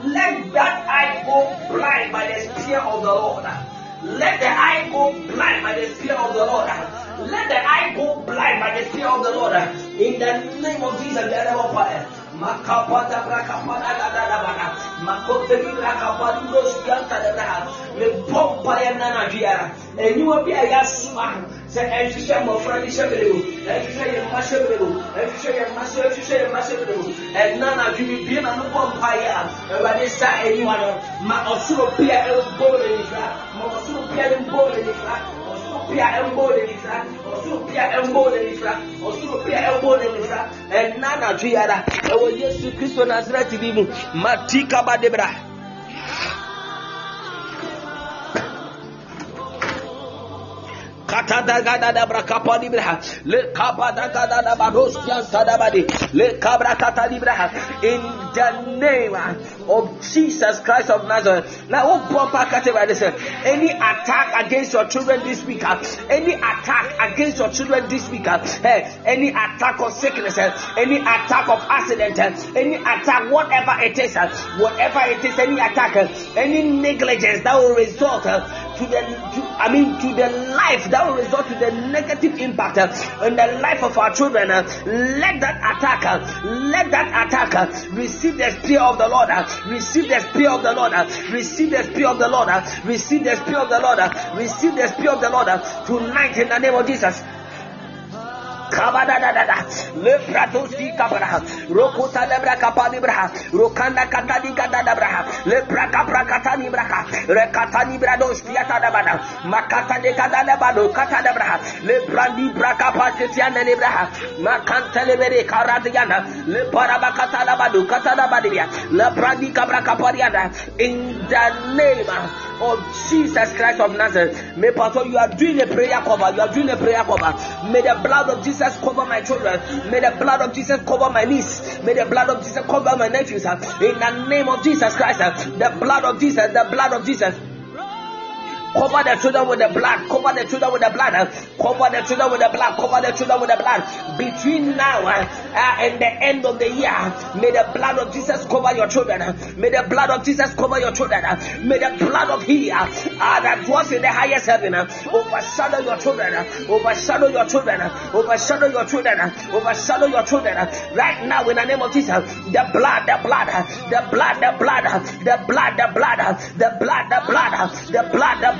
Let that eye go blind by the spear of the Lord. Let the eye go blind by the spear of the Lord. Let the eye go blind by the fear of the Lord. In the name of Jesus, let our fire. Makapada brakapada da da da da. Makote brakapadu roskianta da da. Me pompa ya nana viara. Eniwa bi aya suma. Se efishe mo frani shebelu. Efishe ye mashebelu. Efishe ye mashe efishe ye mashebelu. E nana bi bi na no pompa ya. E ba de sa eniwa no. Ma osuro pia e bole ni fra. Ma osuro pia e bole ni fra. Pia elbow in his hand, or so Pia elbow in his hand, or so Pia elbow in his hand, and Nana Triada, our Jesus Christ on Azratibimu, Matika Badebra. Katadaga da Bracapa Libra, Le Cabadaga da Badoskian Sadabadi, Le Cabra Catalibra, in the name of Jesus Christ of Nazareth. Now, any attack against your children this week, any attack against your children this week, any attack of sickness, any attack of accident, any attack, whatever it is, whatever it is, any attack, any negligence that will result to the, to, I mean, to the life, that will result to the negative impact on the life of our children. Let that attack, let that attack receive the spear of the Lord. Receive the spear of the Lord. Receive the spear of the Lord. Receive the spear of the Lord. Receive the spear of the Lord tonight in the name of Jesus. Lepratosi kabra, rokota lebra kapani braha, rokanda katani katana braha, lebra kapra katani braha, rekatani brados piata bana, makata de katana bado katana braha, lebrandi braka patiana lebraha, makanta lebere karadiana, lebara bakatana bado katana badia, lebrandi kabra kapariana. In the name of Jesus Christ of Nazareth, may Pastor, you are doing a prayer cover. You are doing a prayer cover. May the blood of Jesus cover my children. May the blood of Jesus cover my niece. May the blood of Jesus cover my nephews. In the name of Jesus Christ, the blood of Jesus, the blood of Jesus. Cover the children with the blood. Cover the children with the blood. Cover the children with the blood. Cover the children with the blood. Between now and the end of the year, may the blood of Jesus cover your children. May the blood of Jesus cover your children. May the blood of He that was in the highest heaven overshadow your children. Overshadow your children. Overshadow your children. Overshadow your children. Right now, in the name of Jesus, the blood, the blood, the blood, the blood, the blood, the blood, the blood, the blood, the blood, the blood, the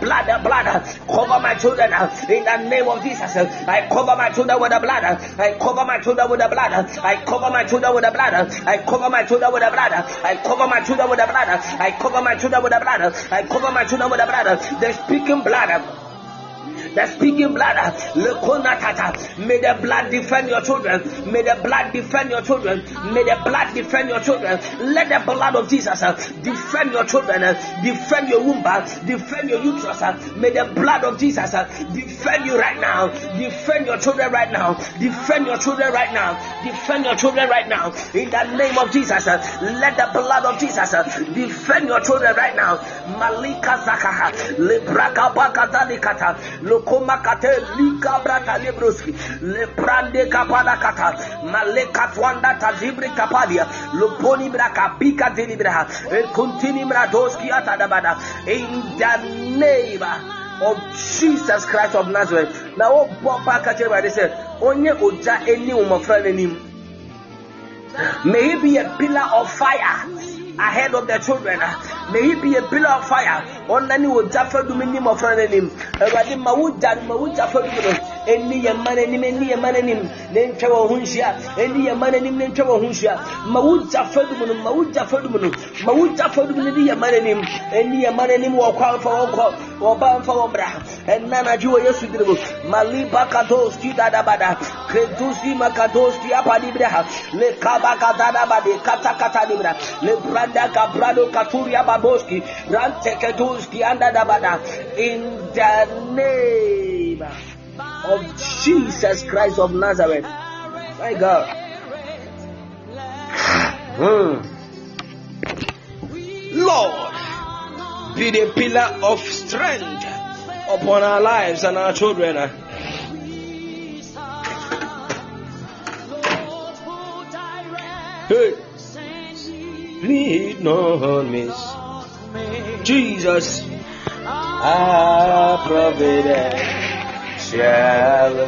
blood, the blood. Cover my children in the name of Jesus. I cover my children with the blood. I cover my children with the blood. I cover my children with the blood. I cover my children with the blood. I cover my children with the blood. I cover my children with the blood. I cover my children with the blood. The speaking blood. The speaking blood, may the blood defend your children. May the blood defend your children. May the blood defend your children. Let the blood of Jesus defend your children. Defend your womb. Defend your uterus. May the blood of Jesus defend you right now. Defend your children right now. Defend your children right now. Defend your children right now. In the name of Jesus, let the blood of Jesus defend your children right now. Malika Zakaha, Lebraka Bakatalikata. Lokoma kate lika brata lebroski le prande kapala kata maleka twanda tazibri kapalia loponi braka pika delibra el contini mradoski atadabada in the name of Jesus Christ of Nazareth. Now oh papa kache by this onye oja eni umofra nenim. May he be a pillar of fire ahead of the children. May he be a pillar of fire. Onani wo jafa dum nim ofran nim. Ewade ma wo jan ma wo jafa dum no. Eni ye man nim eni ye man nim ne ntwe wo hunhia. Eni ye man nim ne ntwe wo hunhia. Ma wo jafa dum no ma wo jafa dum no. Ma wo jafa dum ne ye man nim. Eni ye man nim wo kwa fa wo kwa wo ba fa wo bra. Enna na ji wo Yesu dirbo. Maliba kados ki dada bada. Kredusi makados ki apali bra. Le kaba kadada bade kata kata libra. Le branda kabrado katuria baba. In the name of Jesus Christ of Nazareth, my God. Mm. Lord, be the pillar of strength upon our lives and our children. Hey. Please no miss. Jesus, our providence shall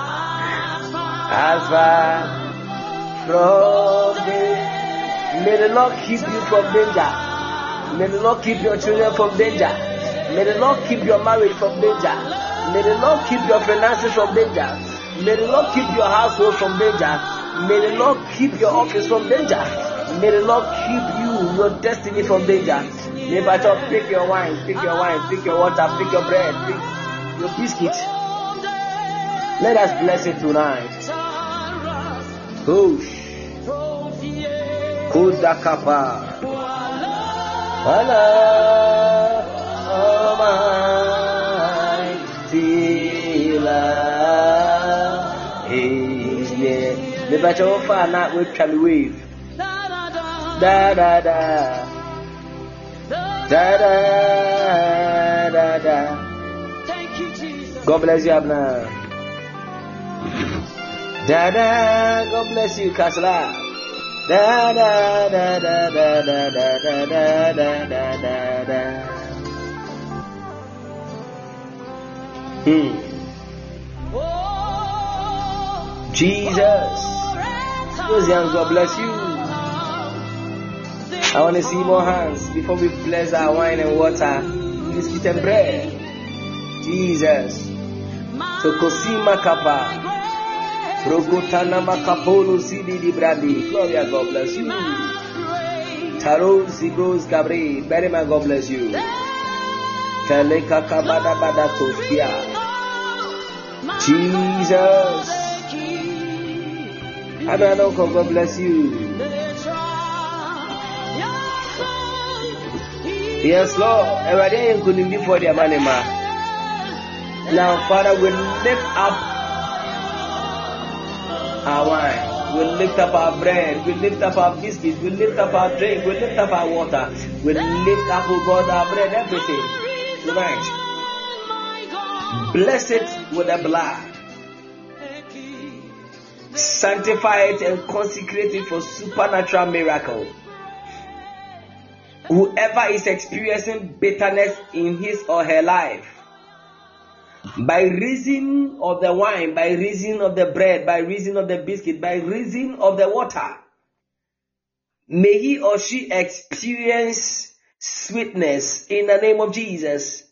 as far from the. May the Lord keep you from danger. May the Lord keep your children from danger. May the Lord keep your marriage from danger. May the Lord keep your finances from danger. May the Lord keep your household from danger. May the Lord keep your office from danger. May the Lord keep you. Your destiny from danger. Neighbor, talk, pick your wine, pick your wine, pick your water, pick your bread, pick your biscuit. Let us bless it tonight. Push. Kudakapa. Allah, Almighty love is near. Neighbor, talk, far not wave, shall wave. Da da da da da da da. Thank you, Jesus. God bless you, Abner. Da da. God bless you, Kasla. Da da da da da da da da da da da da. Hmm. Jesus. Josian, God bless you. I want to see more hands before we bless our wine and water, biscuit and bread. Jesus. So Kosima Kappa. Rogotana Makapolo Sidi di Brandi. Gloria, God bless you. Tarol Zibros Gabriel. Berima, God bless you. Kaleka Kabada Bada Tofia. Jesus. Adanoko, God bless you. Yes, Lord, everything could be for their money. Now, Father, we lift up our wine. We'll lift up our bread. We'll lift up our biscuits. We'll lift up our drink. We'll lift up our water. We'll lift up, oh God, our bread, everything. Tonight, bless it with the blood. Sanctify it and consecrate it for supernatural miracle. Whoever is experiencing bitterness in his or her life, by reason of the wine, by reason of the bread, by reason of the biscuit, by reason of the water, may he or she experience sweetness in the name of Jesus.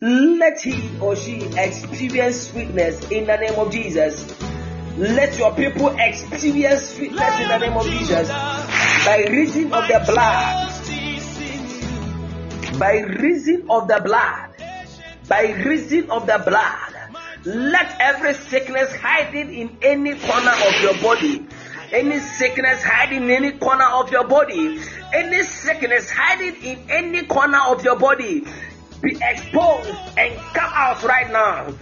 Let he or she experience sweetness in the name of Jesus. Let your people experience sweetness in the name of Jesus. By reason of the blood. By reason of the blood. By reason of the blood. Let every sickness hiding in any corner of your body. Any sickness hiding in any corner of your body. Any sickness hiding in any corner of your body. Be exposed and come out right now.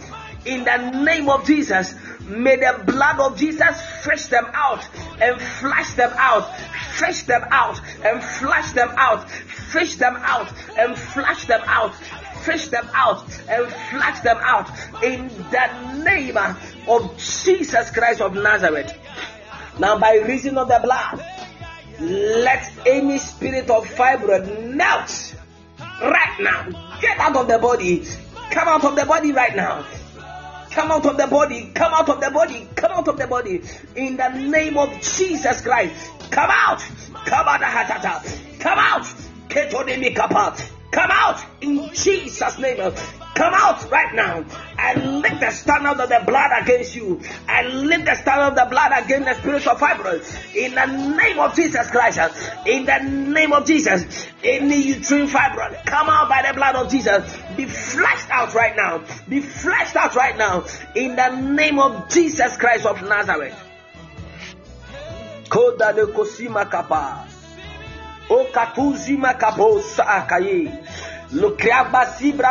In the name of Jesus. May the blood of Jesus fetch them out and flush them out, fetch them out and flush them out, fetch them out and flush them out, fetch them out and flush them out. In the name of Jesus Christ of Nazareth. Now, by reason of the blood, let any spirit of fibroid melt right now. Get out of the body. Come out of the body right now. Come out of the body, come out of the body, come out of the body. In the name of Jesus Christ, come out, come out, come out, come out in Jesus' name. Come out right now. I lift the standard of the blood against you. I lift the standard of the blood against the spirit of fibroid. In the name of Jesus Christ, in the name of Jesus, any uterine fibroid, come out by the blood of Jesus. Be flushed out right now. Be flushed out right now. In the name of Jesus Christ of Nazareth. We bless your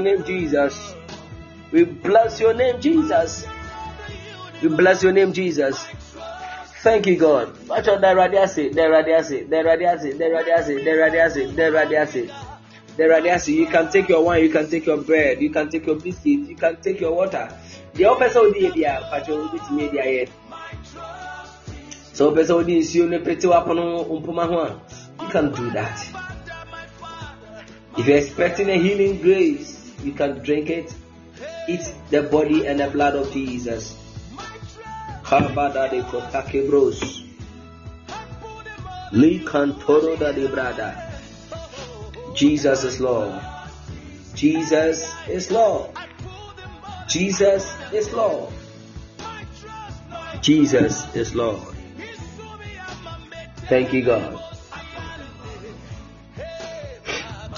name, Jesus. We bless your name, Jesus. We bless your name, Jesus. Thank you, God. Watch out, the radiasi, the radiasi, the radiasi, the radiasi, the radiasi, the radiasi, the radiasi. You can take your wine, you can take your bread, you can take your biscuit, you can take your water. The officer will be here, but you will be here. So, officer will be here. You can do that. If you're expecting a healing grace, you can drink it. Eat the body and the blood of Jesus. Jesus is Lord. Jesus is Lord. Jesus is Lord. Jesus is Lord. Thank you, God.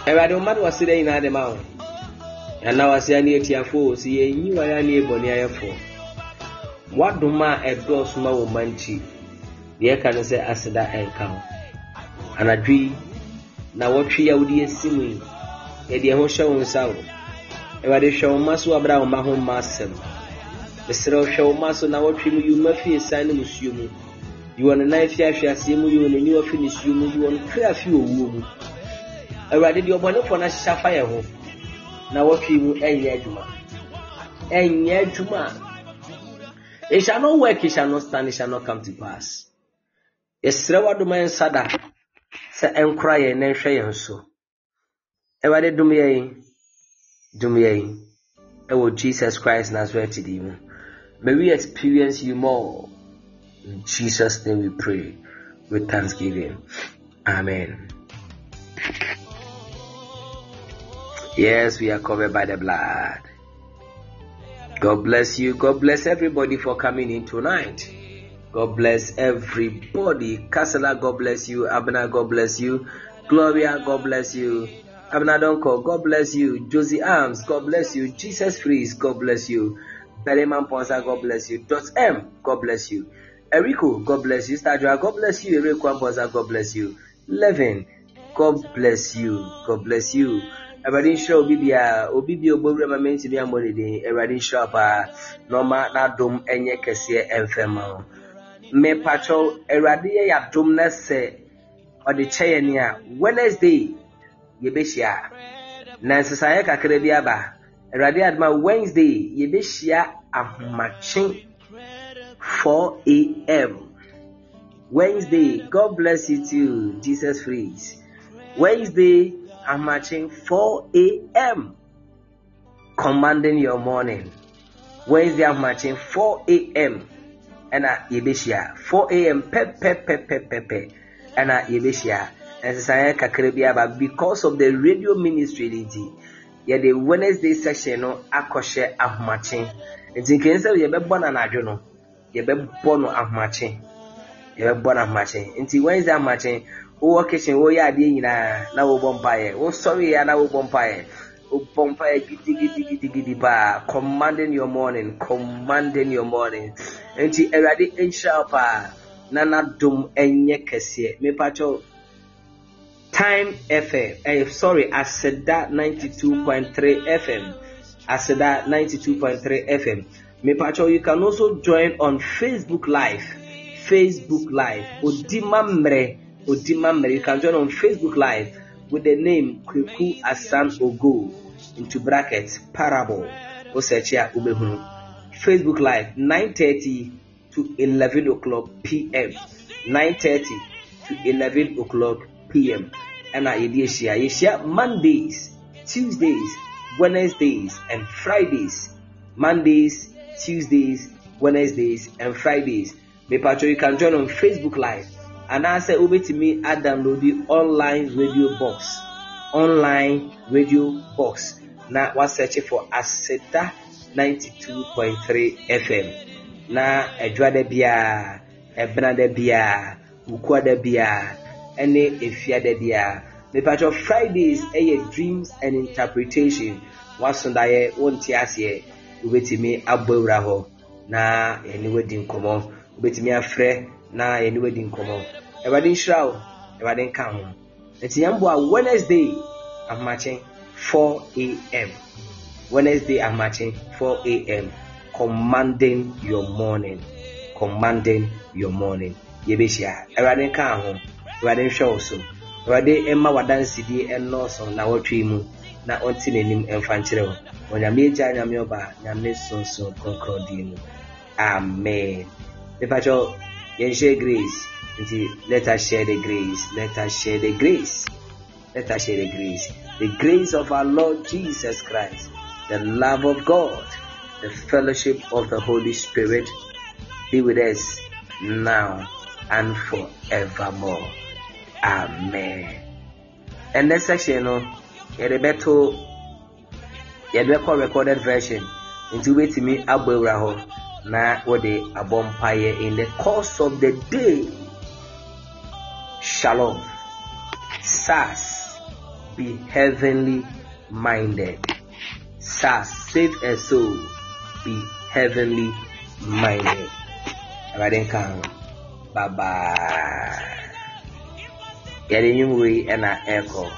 Everybody, man was sitting in the mountain, and now I see a near tear for see a new and near for. What do my adults know, Manchi? The can say, I said that I come. And I dream. Now, what she would be a simile. A dear Hosha on South. Everybody show Masu Abraham, my home master. The Sarah show Masu, now what you must be signing with you. You want a knife, you shall see you in a new finish. You want clear few womb. I read your one for a sapphire home. Now, what you will end yet, and yet, it shall not work, it shall not stand, it shall not come to pass. Yesrewa duma en sada, se en kraye en sheye en so. Ewa de dumye, dumye, ewo Jesus Christ Nazareth dimu. May we experience you more. In Jesus' name we pray, with thanksgiving. Amen. Yes, we are covered by the blood. God bless you. God bless everybody for coming in tonight. God bless everybody. Kasala, God bless you. Abna, God bless you. Gloria, God bless you. Abna Donko, God bless you. Josie Arms, God bless you. Jesus Freeze, God bless you. Bereman Ponsa, God bless you. Dot M, God bless you. Eriko, God bless you. Stadra, God bless you. Eriko Ponsa, God bless you. Levin, God bless you. God bless you. Everybody show Bibia, Obibio Bobrama means to be a money, everybody shop, Norma, Nadum, and Yakasia, and Femmo. Me patrol, Eradia, Domna say, or the Chayania, Wednesday, Yebeshia, Nancy Sayaka Crediaba, Eradiadma, Wednesday, Yebeshia, and matching four a m Wednesday, God bless you too, Jesus frees. Wednesday, I'm marching four a m commanding your morning. Wednesday, I'm marching four a m and at Ibishia, four a m pep pep pep pep pep pep and at Ibishia. And Sanya Kakrebia, but because of the radio ministry, yeah, the Wednesday session, no, Akoshe, I'm marching. It's in case of your born and I don't know. Your born, I'm marching. Your born, I'm marching. Until Wednesday, I'm marching. Oh, kitchen, oh, yeah, Dina, now bombay. Oh, sorry, now bombay. Oh, bombay, giddy, giddy, giddy, giddy, bar, commanding your morning, commanding your morning. And she eradi in sharper, Nana Dum and Yakasia, me patrol. Time F M, eh, sorry, I said that ninety-two point three F M. I said that ninety-two point three F M. Me patrol, you can also join on Facebook Live. Facebook Live, Odima Mre. You can join on Facebook Live with the name Kweku Asan Ogo into brackets Parable. Facebook Live nine thirty to eleven o'clock p m nine thirty to eleven o'clock p m And I share Mondays, Tuesdays, Wednesdays, and Fridays. Mondays, Tuesdays, Wednesdays, and Fridays. You can join on Facebook Live. And I said, over to me, I download the online radio box. Online radio box. Now, I was searching for Aseta ninety-two point three F M. Now, I draw the beer, I brand the beer, I call the beer, and I fear the beer. The patch of Fridays, I dreams and interpretation. What's on the one tiers here? Over to me, I bow raho. Now, anyway, didn't come on. Over to me, I fray. Na any wedding come on. Everybody shroud, everybody come. It's Yambua Wednesday. I'm marching four a m Wednesday, I'm marching four a m Commanding your morning. Commanding your morning. Yebisha. Everybody come home. Everybody show so. Everybody Emma Wadansi D and Lawson now trimu. Na ontinim and fanchero. When I made Jana Mioba, Named so so concordino. Amen. The patrol. Yes, share grace. Let us share the grace. Let us share the grace. Let us share the grace. The grace of our Lord Jesus Christ, the love of God, the fellowship of the Holy Spirit be with us now and forevermore. Amen. And next section, Yerebeto, Yerebeko recorded version. Into waiting me, Abu Rahul. Na ode abompire in the course of the day. Shalom. Sas, be heavenly minded. Sas, save a soul, be heavenly minded. Radenkan, bye bye. Yadin way and I echo.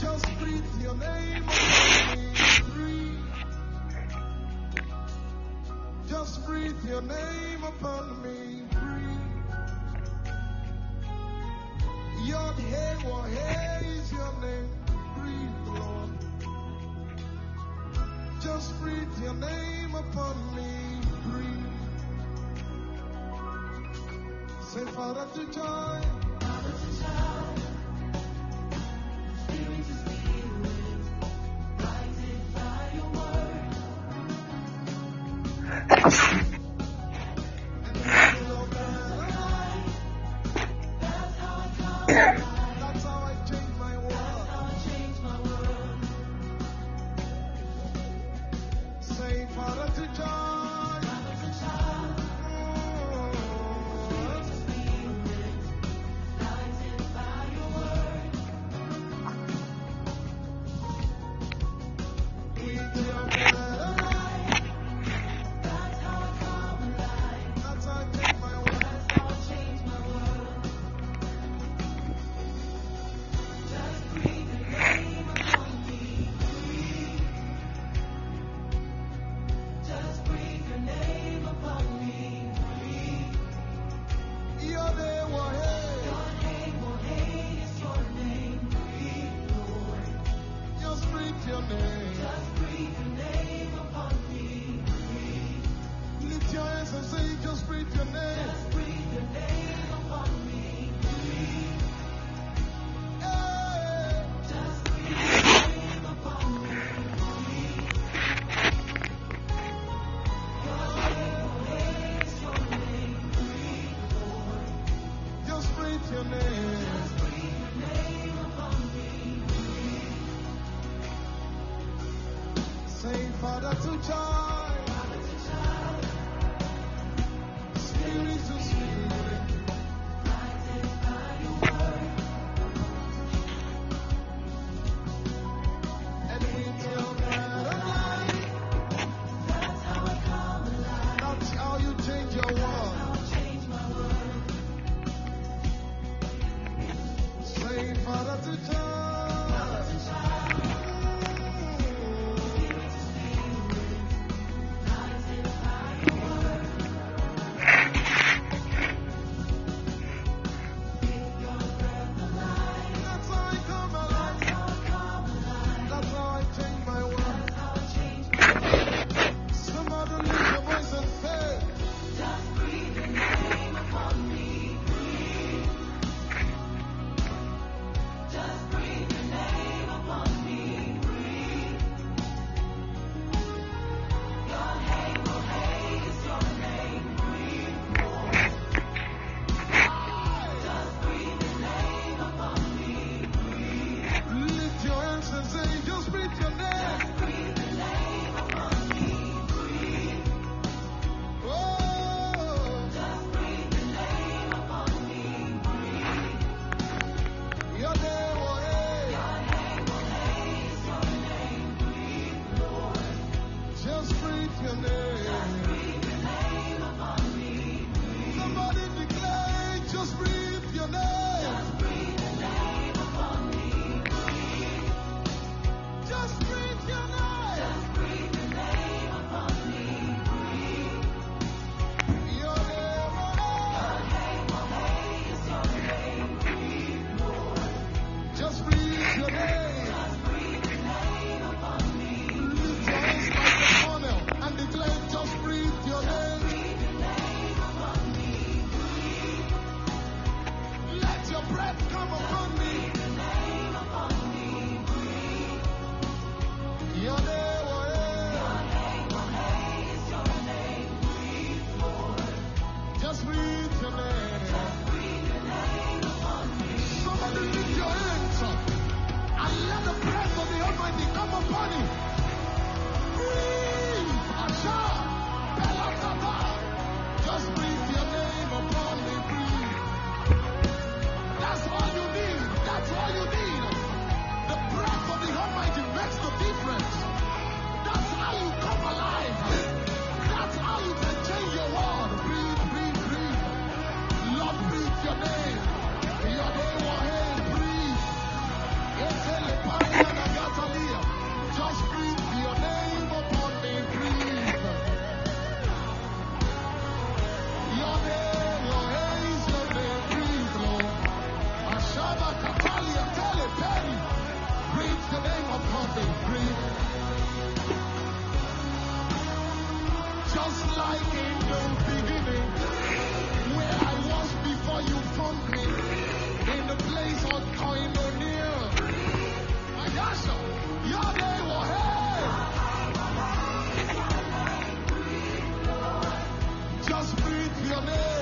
Just breathe. Breathe, breathe, breathe. your name.